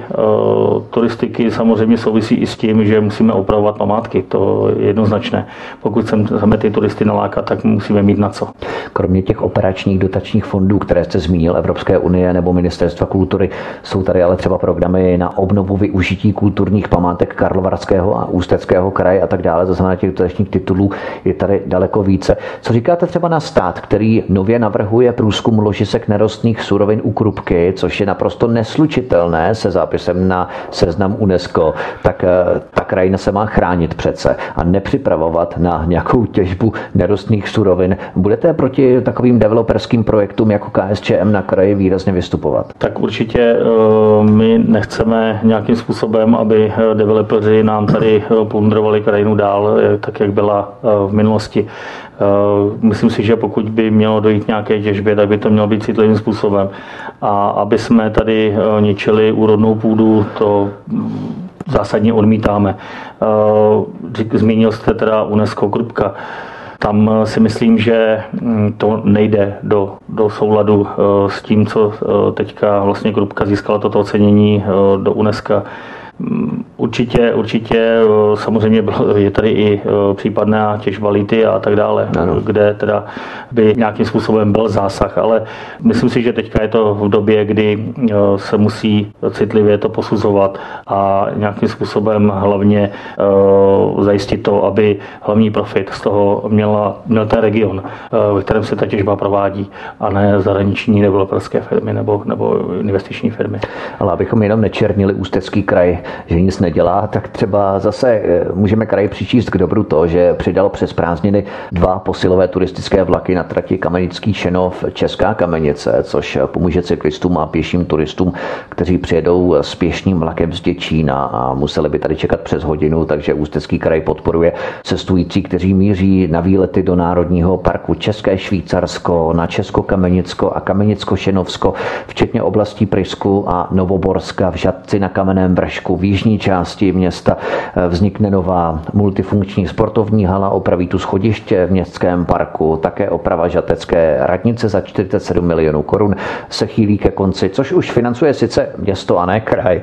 turistiky samozřejmě souvisí i s tím, že musíme opravovat památky, to je jednoznačné. Pokud chceme ty turisty nalákat, tak musíme mít na co. Kromě těch operačních dotačních fondů, které jste zmínil, Evropské unie nebo Ministerstva kultury, jsou tady ale třeba programy na obnovu využití kulturních památek Karlovarského a Ústeckého kraje a tak dále. To znamená, těch dotačních titulů je tady daleko více. Co říkáte třeba na stát, který nově navrhuje průzkum ložisek nerostných surovin u Krupky, což je naprosto neslučitelné nevyhnutelné se zápisem na seznam UNESCO, tak ta krajina se má chránit přece a nepřipravovat na nějakou těžbu nerostných surovin. Budete proti takovým developerským projektům jako KSČM na kraji výrazně vystupovat? Tak určitě my nechceme nějakým způsobem, aby developeři nám tady plundrovali krajinu dál, tak jak byla v minulosti. Myslím si, že pokud by mělo dojít nějaké těžbě, tak by to mělo být citlivým způsobem. A aby jsme tady ničili úrodnou půdu, to zásadně odmítáme. Zmínil jste teda UNESCO Krupka. Tam si myslím, že to nejde do souladu s tím, co teďka vlastně Krupka získala toto ocenění do UNESCO. Určitě, samozřejmě je tady i případná těžba lithia a tak dále, kde teda by nějakým způsobem byl zásah, ale myslím si, že teďka je to v době, kdy se musí citlivě to posuzovat a nějakým způsobem hlavně zajistit to, aby hlavní profit z toho měl ten region, ve kterém se ta těžba provádí, a ne zahraniční developerské firmy nebo investiční firmy. Ale abychom jenom nečernili Ústecký kraj, že nic nedělá, tak třeba zase můžeme kraji přičíst k dobru to, že přidal přes prázdniny 2 posilové turistické vlaky na trati Kamenický Šenov Česká Kamenice, což pomůže cyklistům a pěším turistům, kteří přijedou s pěšním vlakem z Děčína a museli by tady čekat přes hodinu, takže Ústecký kraj podporuje cestující, kteří míří na výlety do Národního parku České Švýcarsko, na Česko-Kamenicko a Kamenicko-Šenovsko, včetně oblastí Prysku a Novoborska, v Žatci na Kamenném Vršku. V jižní části města vznikne nová multifunkční sportovní hala, opraví tu schodiště v městském parku, také oprava žatecké radnice za 47 milionů korun se chýlí ke konci, což už financuje sice město a ne kraj.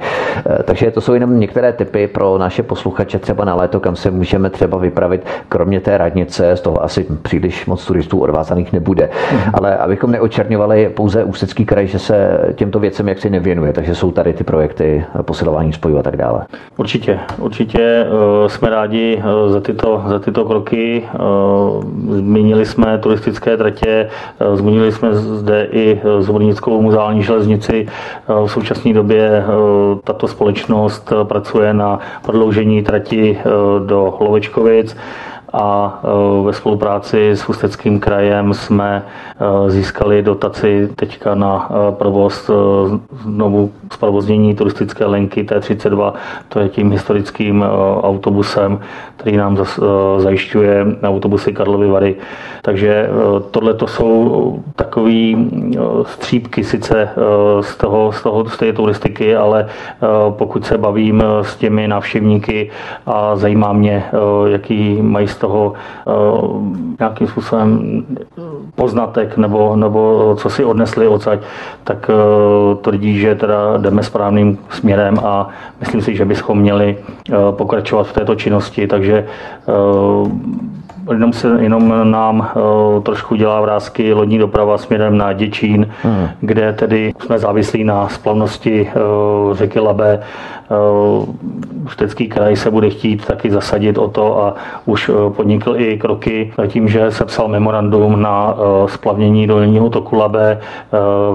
Takže to jsou jenom některé tipy pro naše posluchače třeba na léto, kam se můžeme třeba vypravit, kromě té radnice, z toho asi příliš moc turistů odvázaných nebude. Ale abychom neočerňovali pouze Ústecký kraj, že se těmto věcem jaksi nevěnuje, takže jsou tady ty projekty posilování spojů a tak dále. Určitě jsme rádi za tyto kroky. Zmínili jsme turistické tratě, zmínili jsme zde i zvornickou muzeální železnici. V současné době tato společnost pracuje na prodloužení trati do Hlovečkovic a ve spolupráci s Ústeckým krajem jsme získali dotaci teďka na provoz znovu zprovoznění turistické linky T32, to je tím historickým autobusem, který nám zajišťuje na autobusy Karlovy Vary. Takže tohle to jsou takové střípky sice z té turistiky, ale pokud se bavím s těmi návštěvníky a zajímá mě, jaký mají toho nějakým způsobem poznatek nebo co si odnesli odsaď, tak tvrdí, že teda jdeme správným směrem a myslím si, že bychom měli pokračovat v této činnosti, takže jenom nám trošku dělá vrásky lodní doprava směrem na Děčín, kde tedy jsme závislí na splavnosti řeky Labe. Ústecký kraj se bude chtít taky zasadit o to a už podnikl i kroky tím, že sepsal memorandum na splavnění dolního toku Labe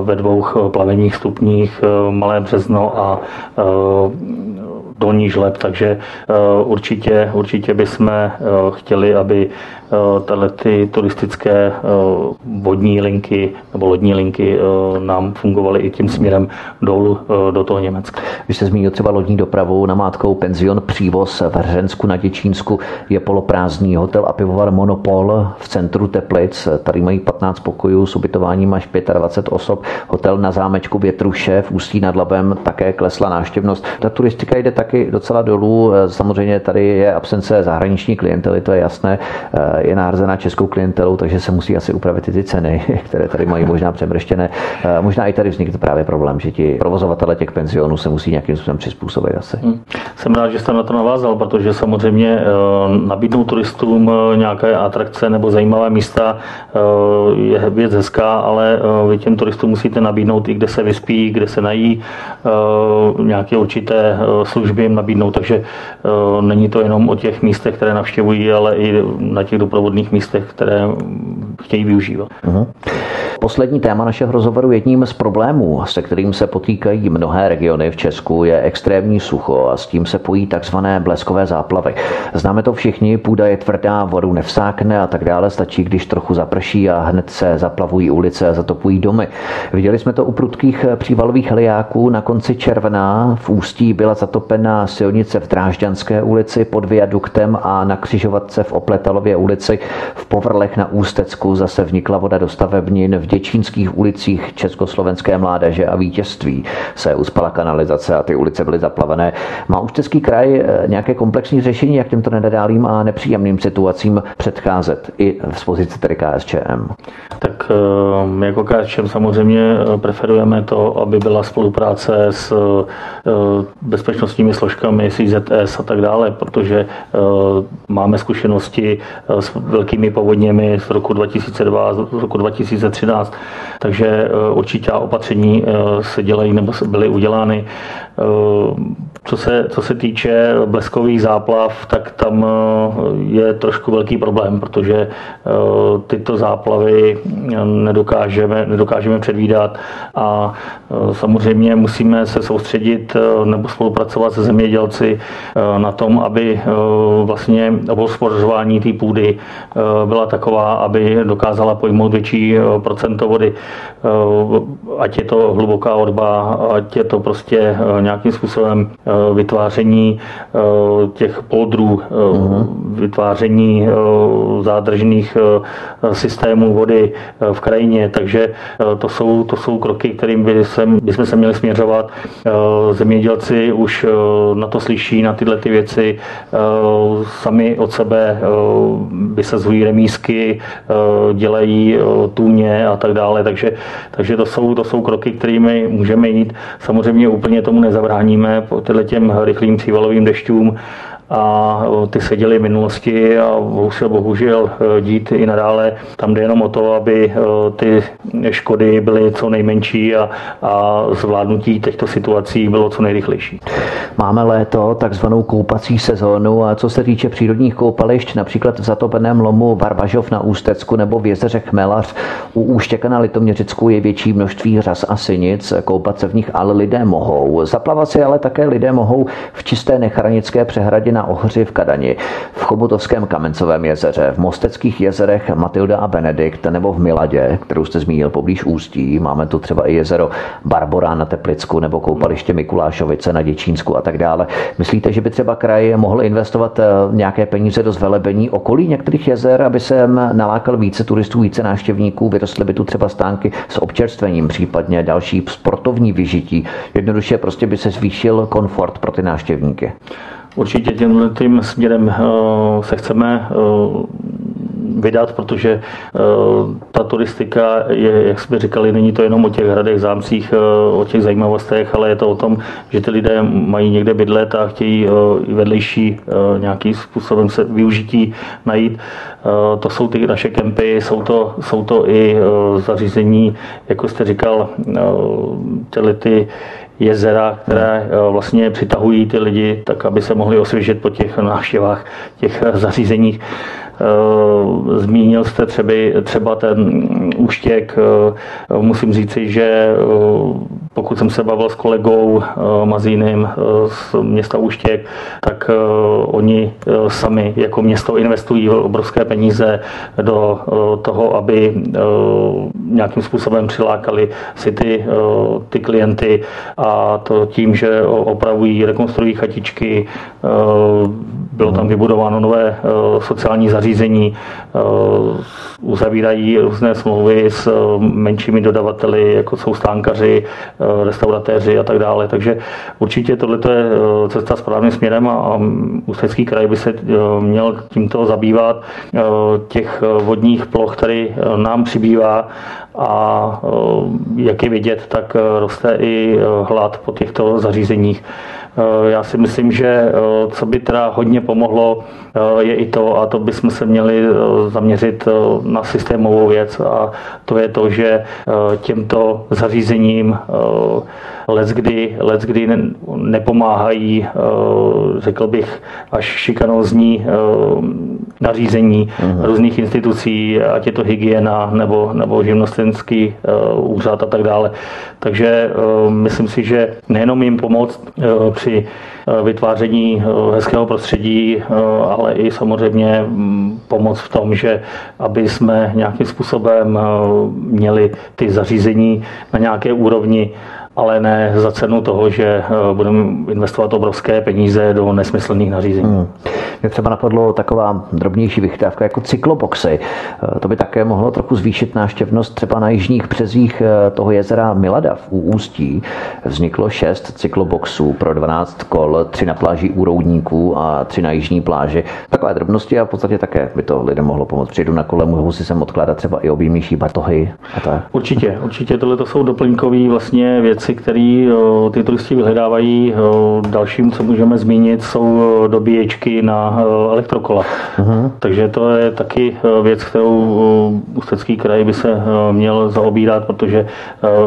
ve 2 plaveních stupních, Malé Březno a Dolní Žleb, takže určitě bychom chtěli, aby ty turistické vodní linky nebo lodní linky nám fungovaly i tím směrem dolů do toho Německa. Když jste zmínil třeba lodní dopravu, namátkou penzion Přívoz v Hřensku na Děčínsku je poloprázdný, hotel a pivovar Monopol v centru Teplic. Tady mají 15 pokojů s ubytováním až 25 osob. Hotel Na zámečku Větruše v Ústí nad Labem také klesla návštěvnost. Ta turistika jde taky docela dolů. Samozřejmě tady je absence zahraniční klientely, to je jasné. Je nahrazená českou klientelou, takže se musí asi upravit i ty ceny, které tady mají možná přemrštěné. Možná i tady vznikne právě problém, že ti provozovatelé těch penzionů se musí nějakým způsobem přizpůsobit asi. Jsem rád, že jsem na to navázal, protože samozřejmě nabídnout turistům nějaké atrakce nebo zajímavé místa je věc hezká, ale vy těm turistům musíte nabídnout i kde se vyspí, kde se nají, nějaké určité služby jim nabídnout, takže není to jenom o těch místech, které navštěvují, ale i na těch doprovodných místech, které chtějí využívat. poslední téma našeho rozhovoru, jedním z problémů, se kterým se potýkají mnohé regiony v Česku, je extrémní sucho a s tím se pojí takzvané bleskové záplavy. Známe to všichni, půda je tvrdá, vodu nevsákne a tak dále, stačí, když trochu zaprší a hned se zaplavují ulice a zatopují domy. Viděli jsme to u prudkých přívalových heliáků. Na konci června v Ústí byla zatopena silnice v Drážďanské ulici pod viaduktem a na křižovatce v Opletalově ulici. V Povrlech na Ústecku zase vnikla voda do stavebnin. V děčínských ulicích Československé mládeže a Vítězství se uspala kanalizace a ty ulice byly zaplavené. Má Ústecký kraj nějaké komplexní řešení, jak těmto nedadálým a nepříjemným situacím předcházet i z pozice tedy KSČM? Tak my jako KSČM samozřejmě preferujeme to, aby byla spolupráce s bezpečnostními složkami, CZS a tak dále, protože máme zkušenosti s velkými povodněmi z roku 2002, z roku 2013, takže určitá opatření se dělají nebo byly udělány. Co se týče bleskových záplav, tak tam je trošku velký problém, protože tyto záplavy nedokážeme předvídat a samozřejmě musíme se soustředit nebo spolupracovat se zemědělci na tom, aby vlastně obospodařování té půdy byla taková, aby dokázala pojmout větší procento vody. Ať je to hluboká orba, ať je to prostě nějakým způsobem vytváření těch poldrů, vytváření zádržných systémů vody v krajině. Takže to jsou kroky, kterým bychom se měli směřovat. Zemědělci už na to slyší, na tyhle ty věci. Sami od sebe vysazují remízky, dělají tůně a tak dále. Takže to jsou kroky, kterými můžeme jít. Samozřejmě úplně tomu nezabráníme po těm rychlým přívalovým dešťům a ty se děly v minulosti a už se bohužel dít i nadále. Tam jde jenom o to, aby ty škody byly co nejmenší a zvládnutí těchto situací bylo co nejrychlejší. Máme léto, takzvanou koupací sezónu, a co se týče přírodních koupališť, například v zatopeném lomu Barbažov na Ústecku nebo v jezeře Chmelař u Úštěka na Litoměřicku, je větší množství řas a sinic. Koupat se v nich ale lidé mohou. Zaplavat si ale také lidé mohou v čisté nechranické přehradě na Ohři v Kadani, v Chobotovském Kamencovém jezeře, v Mosteckých jezerech Matilda a Benedikt nebo v Miladě, kterou jste zmínil poblíž Ústí. Máme tu třeba i jezero Barbora na Teplicku nebo koupaliště Mikulášovice na Děčínsku a tak dále. Myslíte, že by třeba kraj mohl investovat nějaké peníze do zvelebení okolí některých jezer, aby se nalákal více turistů, více návštěvníků, vyrostly by tu třeba stánky s občerstvením, případně další sportovní vyžití? Jednoduše prostě by se zvýšil komfort pro ty návštěvníky. Určitě tím směrem se chceme vydat, protože ta turistika je, jak jsme říkali, není to jenom o těch hradech, zámcích, o těch zajímavostech, ale je to o tom, že ty lidé mají někde bydlet a chtějí vedlejší nějakým způsobem se využití najít. To jsou ty naše kempy, jsou to i zařízení, jako jste říkal, tyhle ty jezera, které vlastně přitahují ty lidi, tak aby se mohli osvěžit po těch návštěvách, těch zařízeních. Zmínil jste třeba ten Úštěk. Musím říci, že pokud jsem se bavil s kolegou Mazínem z města Úštěk, tak oni sami jako město investují obrovské peníze do toho, aby nějakým způsobem přilákali si ty klienty, a to tím, že opravují, rekonstruují chatičky, bylo tam vybudováno nové sociální zařízení, uzavírají různé smlouvy s menšími dodavateli, jako jsou stánkaři, restauratéři a tak dále. Takže určitě tohle je cesta správným směrem a Ústecký kraj by se měl tímto zabývat. Těch vodních ploch tady nám přibývá a jak je vidět, tak roste i hlad po těchto zařízeních. Já si myslím, že co by teda hodně pomohlo, je i to, a to bychom se měli zaměřit na systémovou věc, a to je to, že těmto zařízením leckdy nepomáhají, řekl bych, až šikanózní nařízení různých institucí, ať je to hygiena nebo živnostenský úřad a tak dále. Takže myslím si, že nejenom jim pomoct při vytváření hezkého prostředí, ale i samozřejmě pomoc v tom, že aby jsme nějakým způsobem měli ty zařízení na nějaké úrovni, ale ne za cenu toho, že budeme investovat obrovské peníze do nesmyslných nařízení. Mě třeba napadlo taková drobnější vychytávka jako cykloboxy. To by také mohlo trochu zvýšit návštěvnost. Třeba na jižních březích toho jezera Milada v Ústí vzniklo 6 cykloboxů pro 12 kol, 3 na pláži u Roudníků a 3 na jižní pláži. Takové drobnosti a v podstatě také by to lidem mohlo pomoct. Přijdu na kole, mohou si sem odkládat třeba i objemnější batohy. Určitě tohle to jsou doplňkové vlastně věci, které ty turisti vyhledávají. Dalším, co můžeme zmínit, jsou dobíječky na elektrokola. Takže to je taky věc, kterou Ústecký kraj by se měl zaobírat, protože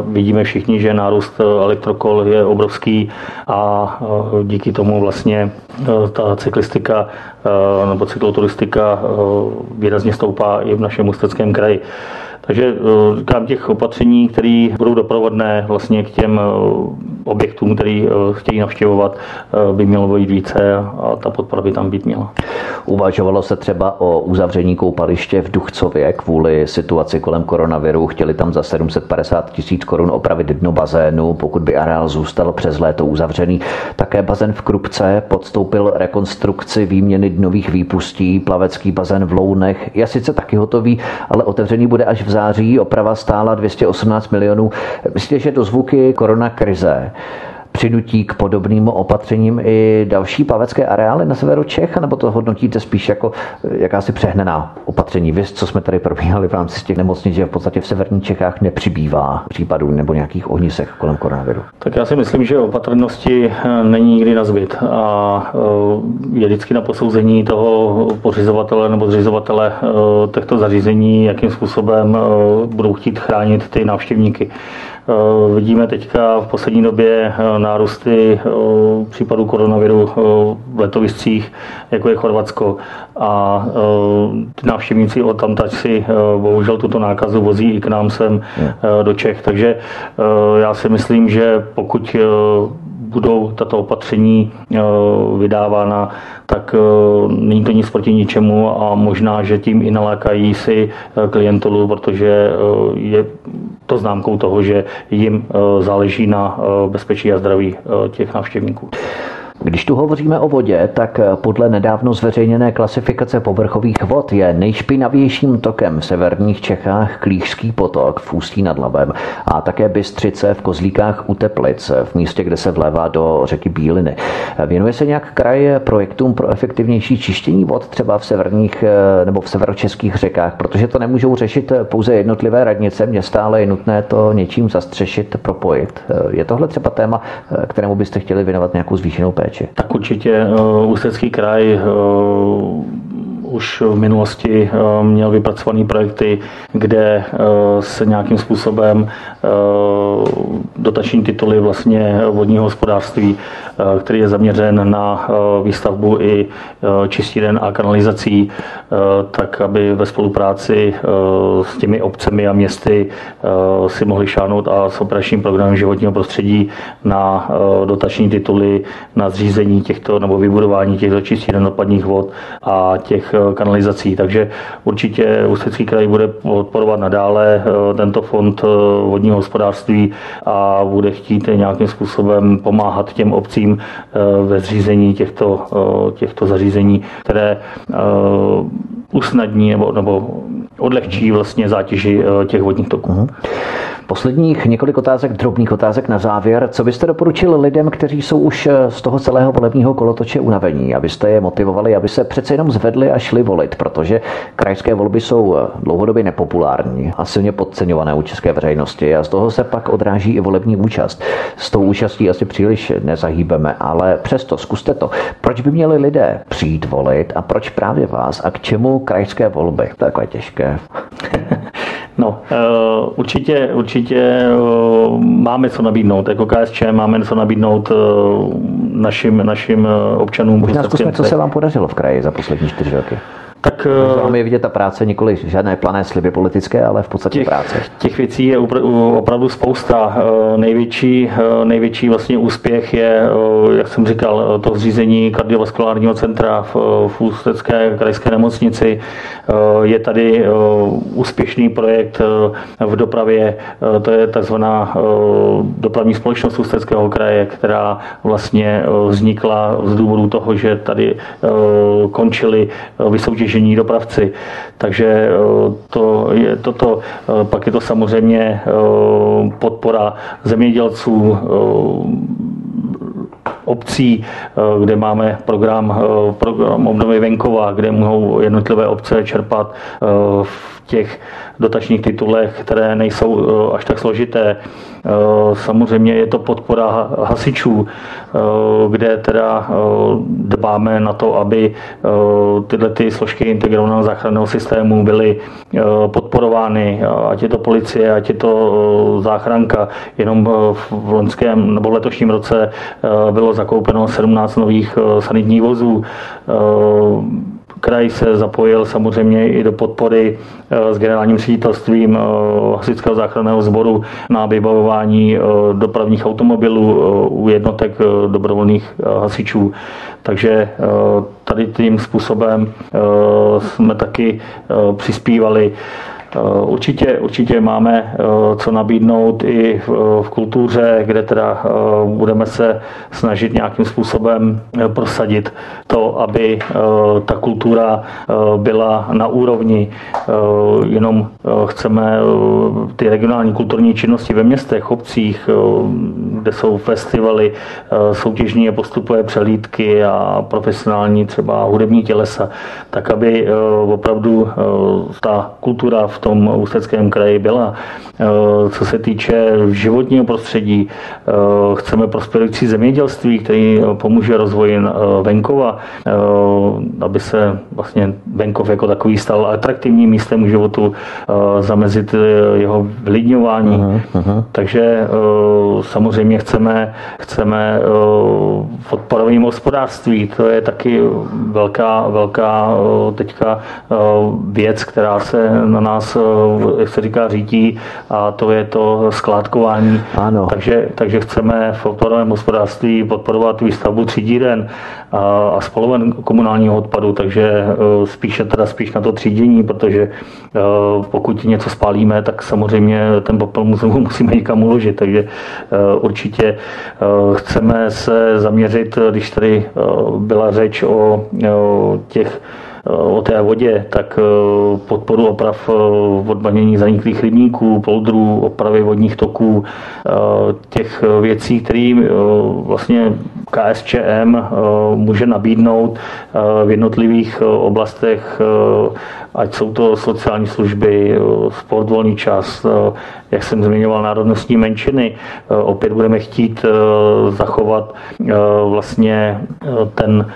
vidíme všichni, že nárůst elektrokol je obrovský a díky tomu vlastně ta cyklistika nebo cykloturistika výrazně stoupá i v našem Ústeckém kraji. Takže říkám, těch opatření, které budou doprovodné vlastně k těm objektům, které chtějí navštěvovat, by mělo být více a ta podpora by tam být měla. Uvažovalo se třeba o uzavření koupaliště v Duchcově kvůli situaci kolem koronaviru. Chtěli tam za 750 000 korun opravit dno bazénu, pokud by areál zůstal přes léto uzavřený. Také bazén v Krupce podstoupil rekonstrukci výměny dnových výpustí, plavecký bazén v Lounech je sice taky hotový, ale otevřený bude až v září, oprava stála 218 milionů. Myslíte, že dozvuky koronakrize přinutí k podobným opatřením i další plavecké areály na severu Čech, nebo to hodnotíte spíš jako jakási přehnaná opatření? Věc, co jsme tady probíhali v rámci těch nemocnic, že v podstatě v severních Čechách nepřibývá případů nebo nějakých ohnisek kolem koronaviru. Tak já si myslím, že opatrnosti není nikdy nazbyt a je vždycky na posouzení toho pořizovatele nebo zřizovatele těchto zařízení, jakým způsobem budou chtít chránit ty návštěvníky. Vidíme teďka v poslední době nárůsty případů koronaviru v letoviscích, jako je Chorvatsko, a ty návštěvníci od tamtač si bohužel tuto nákazu vozí i k nám sem do Čech. Takže já si myslím, že pokud budou tato opatření vydávána, tak není to nic proti ničemu a možná, že tím i nalákají si klientelu, protože je to známkou toho, že jim záleží na bezpečí a zdraví těch návštěvníků. Když tu hovoříme o vodě, tak podle nedávno zveřejněné klasifikace povrchových vod je nejšpinavějším tokem v severních Čechách Klížský potok v Ústí nad Labem a také Bystřice v Kozlíkách u Teplic, v místě, kde se vlévá do řeky Bíliny. Věnuje se nějak kraj projektům pro efektivnější čištění vod třeba v severních nebo v severočeských řekách, protože to nemůžou řešit pouze jednotlivé radnice města, ale je nutné to něčím zastřešit, propojit. Je tohle třeba téma, kterému byste chtěli věnovat nějakou zvýšenou péči? Tak určitě Ústecký kraj už v minulosti měl vypracované projekty, kde se nějakým způsobem dotační tituly vlastně vodního hospodářství, který je zaměřen na výstavbu i čistíren a kanalizací, tak aby ve spolupráci s těmi obcemi a městy si mohli šáhnout a s operačním programem životního prostředí na dotační tituly, na zřízení těchto nebo vybudování těchto čistíren odpadních vod a těch kanalizací. Takže určitě Ústecký kraj bude podporovat nadále tento fond vodního hospodářství a bude chtít nějakým způsobem pomáhat těm obcím ve zřízení těchto zařízení, které usnadní nebo odlehčí vlastně zátěži těch vodních toků. Posledních několik otázek, drobných otázek na závěr. Co byste doporučil lidem, kteří jsou už z toho celého volebního kolotoče unavení, abyste je motivovali, aby se přece jenom zvedli a šli volit, protože krajské volby jsou dlouhodobě nepopulární a silně podceňované u české veřejnosti a z toho se pak odráží i volební účast. S tou účastí asi příliš nezahýbeme, ale přesto zkuste to. Proč by měli lidé přijít volit a proč právě vás a k čemu krajské volby? To je takové těžké. No, určitě máme co nabídnout. Jako KSČ máme co nabídnout našim občanům. Možná zkusme, co se vám podařilo v kraji za poslední 4 roky. Tak vám je vidět ta práce, nikoli žádné plané sliby politické, ale v podstatě práce. Těch věcí je opravdu spousta. Největší vlastně úspěch je, jak jsem říkal, to zřízení kardiovaskulárního centra v Ústecké krajské nemocnici. Je tady úspěšný projekt v dopravě, to je takzvaná dopravní společnost Ústeckého kraje, která vlastně vznikla z důvodu toho, že tady končili vysoutěžení dopravci. Takže to je toto. Pak je to samozřejmě podpora zemědělců, obcí, kde máme program obnovy venkova, kde mohou jednotlivé obce čerpat v těch dotačních titulech, které nejsou až tak složité. Samozřejmě je to podpora hasičů, kde teda dbáme na to, aby tyhle ty složky integrovaného záchranného systému byly podporovány, ať je to policie, ať je to záchranka. Jenom v loňském nebo letošním roce bylo zakoupeno 17 nových sanitních vozů. Kraj se zapojil samozřejmě i do podpory s generálním ředitelstvím hasičského záchranného sboru na vybavování dopravních automobilů u jednotek dobrovolných hasičů. Takže tady tím způsobem jsme taky přispívali. Určitě máme co nabídnout i v kultuře, kde teda budeme se snažit nějakým způsobem prosadit to, aby ta kultura byla na úrovni. Jenom chceme ty regionální kulturní činnosti ve městech, obcích, kde jsou festivaly, soutěžní a postupové přelídky a profesionální třeba hudební tělesa, tak aby opravdu ta kultura v tom Ústeckém kraji byla. Co se týče životního prostředí, chceme prosperující zemědělství, který pomůže rozvoji venkova, aby se vlastně venkov jako takový stal atraktivním místem k životu, zamezit jeho vylidňování. Takže samozřejmě chceme v odpadovém hospodářství, to je taky velká teďka věc, která se na nás, jak se říká, řídí, a to je to skládkování. Ano. Takže chceme v odpadovém hospodářství podporovat výstavbu třídíren a spaloven komunálního odpadu, takže spíš na to třídění, protože pokud něco spálíme, tak samozřejmě ten popel musíme někam uložit, takže určitě chceme se zaměřit, když tady byla řeč o té vodě, tak podporu oprav odbanění zaniklých rybníků, poldrů, opravy vodních toků, těch věcí, které vlastně KSČM může nabídnout v jednotlivých oblastech, ať jsou to sociální služby, sport, volný čas, jak jsem zmiňoval, národnostní menšiny. Opět budeme chtít zachovat vlastně ten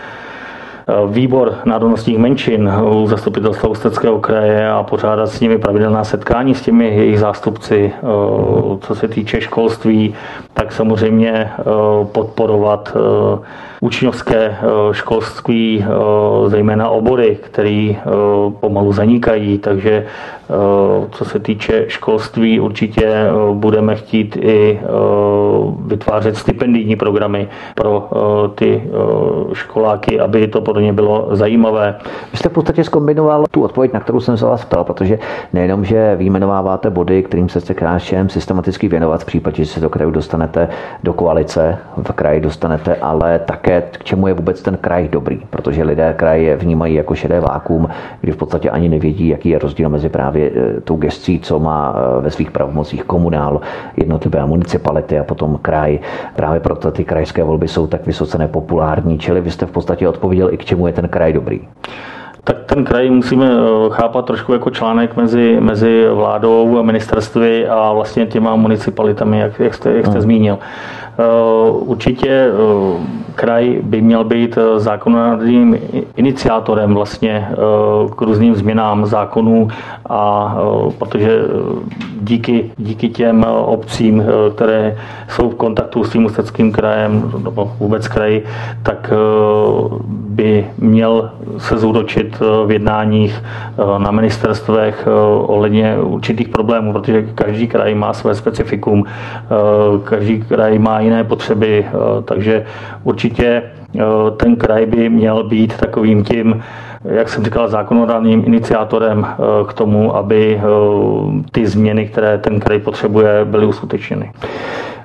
výbor národnostních menšin u zastupitelstva Ústeckého kraje a pořádat s nimi pravidelná setkání s těmi jejich zástupci. Co se týče školství, tak samozřejmě podporovat učňovské školství, zejména obory, které pomalu zanikají, takže co se týče školství, určitě budeme chtít i vytvářet stipendijní programy pro ty školáky, aby to pro ně bylo zajímavé. Vy jste v podstatě zkombinoval tu odpověď, na kterou jsem se vás ptal, protože nejenom, že vyjmenováváte body, kterým se chce KSČM systematicky věnovat v případě, že se do kraju dostanete, do koalice v kraji dostanete, ale také k čemu je vůbec ten kraj dobrý, protože lidé kraje vnímají jako šedé vákuum, kdy v podstatě ani nevědí, jaký je rozdíl mezi právě tou gescí, co má ve svých pravomocích komunál, jednotlivé municipality a potom kraj. Právě proto ty krajské volby jsou tak vysoce nepopulární, čili vy jste v podstatě odpověděl i k čemu je ten kraj dobrý. Tak ten kraj musíme chápat trošku jako článek mezi vládou a ministerstvy a vlastně těma municipalitami, jak jste zmínil. Určitě kraj by měl být zákonodárným iniciátorem vlastně k různým změnám zákonů, a protože díky těm obcím, které jsou v kontaktu s tím Ústeckým krajem nebo vůbec kraji, tak by měl se zúročit v jednáních na ministerstvech ohledně určitých problémů, protože každý kraj má své specifikum, každý kraj má jiné potřeby, takže určitě ten kraj by měl být takovým tím, jak jsem říkal, zákonodárným iniciátorem k tomu, aby ty změny, které ten kraj potřebuje, byly uskutečněny.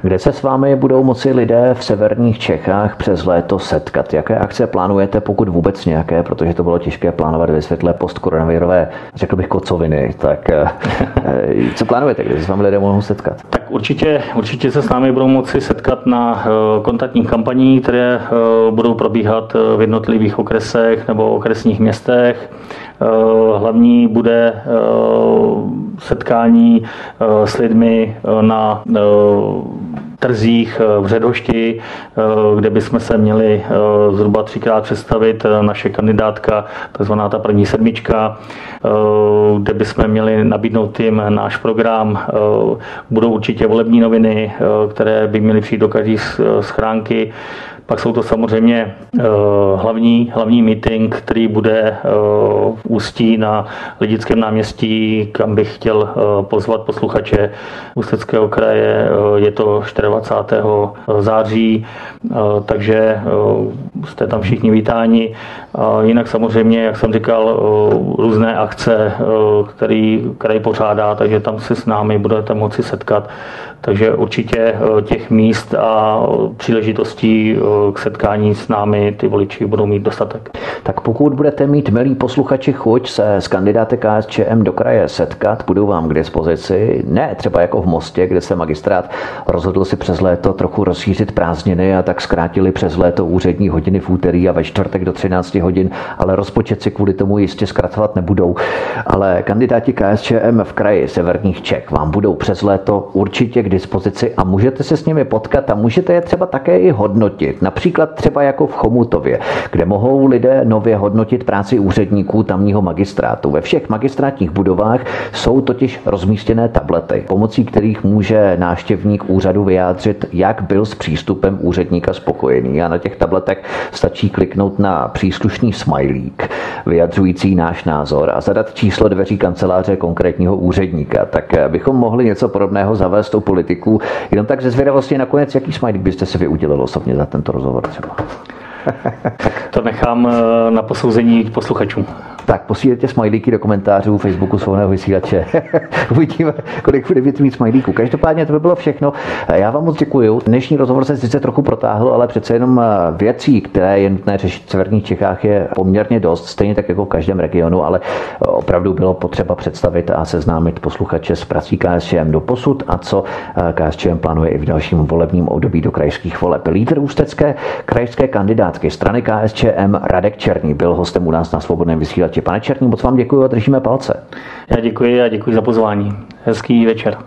Kde se s vámi budou moci lidé v severních Čechách přes léto setkat? Jaké akce plánujete, pokud vůbec nějaké, protože to bylo těžké plánovat ve světle postkoronavirové, řekl bych, kocoviny, tak co plánujete, kde se s vámi lidé mohou setkat? Tak určitě se s námi budou moci setkat na kontaktních kampaních, které budou probíhat v jednotlivých okresech nebo okresních městech. Hlavní bude setkání s lidmi na trzích v Ředošti, kde bychom se měli zhruba 3x představit, naše kandidátka, takzvaná ta první sedmička, kde bychom měli nabídnout jim náš program. Budou určitě volební noviny, které by měly přijít do každé schránky. Pak jsou to samozřejmě hlavní meeting, který bude v Ústí na Lidickém náměstí, kam bych chtěl pozvat posluchače Ústeckého kraje. Je to 24. září, takže jste tam všichni vítáni. Jinak samozřejmě, jak jsem říkal, různé akce, které kraj pořádá, takže tam se s námi budete moci setkat. Takže určitě těch míst a příležitostí k setkání s námi ty voliči budou mít dostatek. Tak pokud budete mít, milí posluchači, chuť se s kandidáty KSČM do kraje setkat, budou vám k dispozici, ne třeba jako v Mostě, kde se magistrát rozhodl si přes léto trochu rozšířit prázdniny a tak zkrátili přes léto úřední hodiny v úterý a ve čtvrtek do 13 hodin, ale rozpočet si kvůli tomu jistě zkracovat nebudou. Ale kandidáti KSČM v kraji severních Čech vám budou přes léto určitě k dispozici a můžete se s nimi potkat a můžete je třeba také i hodnotit. Například třeba jako v Chomutově, kde mohou lidé nově hodnotit práci úředníků tamního magistrátu. Ve všech magistrátních budovách jsou totiž rozmístěné tablety, pomocí kterých může návštěvník úřadu vyjádřit, jak byl s přístupem úředníka spokojený. A na těch tabletech stačí kliknout na příslušný smajlík, vyjadřující náš názor, a zadat číslo dveří kanceláře konkrétního úředníka. Tak bychom mohli něco podobného zavést u politiků. Jenom tak ze zvědavosti nakonec, jaký smajlík byste si vy udělal osobně za tento rozhovor třeba? Tak to nechám na posouzení posluchačům. Tak posílejte smajlíky do komentářů Facebooku Svobodného vysílače. Uvidíme, kolik bude mít smajlíků. Každopádně to by bylo všechno. Já vám moc děkuju. Dnešní rozhovor se sice trochu protáhl, ale přece jenom věcí, které je nutné řešit v severních Čechách, je poměrně dost, stejně tak jako v každém regionu, ale opravdu bylo potřeba představit a seznámit posluchače s prací KSČM doposud a co KSČM plánuje i v dalším volebním období do krajských voleb. Lídr ústecké krajské kandidátky strany KSČM Radek Černý byl hostem u nás na Svobodném vysílači. Pane Černý, moc vám děkuji a držíme palce. Já děkuji a děkuji za pozvání. Hezký večer.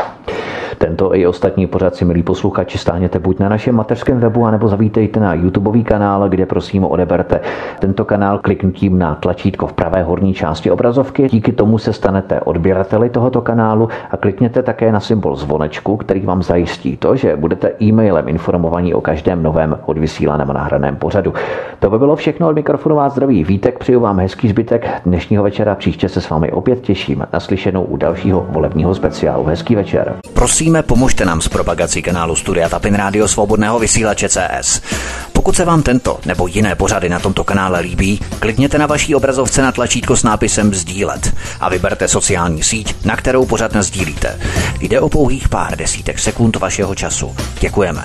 Tento i ostatní pořad si, milí posluchači, stáhněte buď na našem mateřském webu, anebo zavítejte na YouTubeový kanál, kde prosím odeberte tento kanál kliknutím na tlačítko v pravé horní části obrazovky. Díky tomu se stanete odběrateli tohoto kanálu a klikněte také na symbol zvonečku, který vám zajistí to, že budete e-mailem informovaní o každém novém odvysílaném a nahraném pořadu. To by bylo všechno, od mikrofonu vás zdraví Vítek, přeju vám hezký zbytek dnešního večera, příště se s vámi opět těším, naslyšenou u dalšího volebního speciálu. Hezký večer. Prosíme, pomožte nám s propagací kanálu Studia Tapin-radio Svobodného vysílače CS. Pokud se vám tento nebo jiné pořady na tomto kanále líbí, klikněte na vaší obrazovce na tlačítko s nápisem sdílet a vyberte sociální síť, na kterou pořad nasdílíte. Jde o pouhých pár desítek sekund vašeho času. Děkujeme.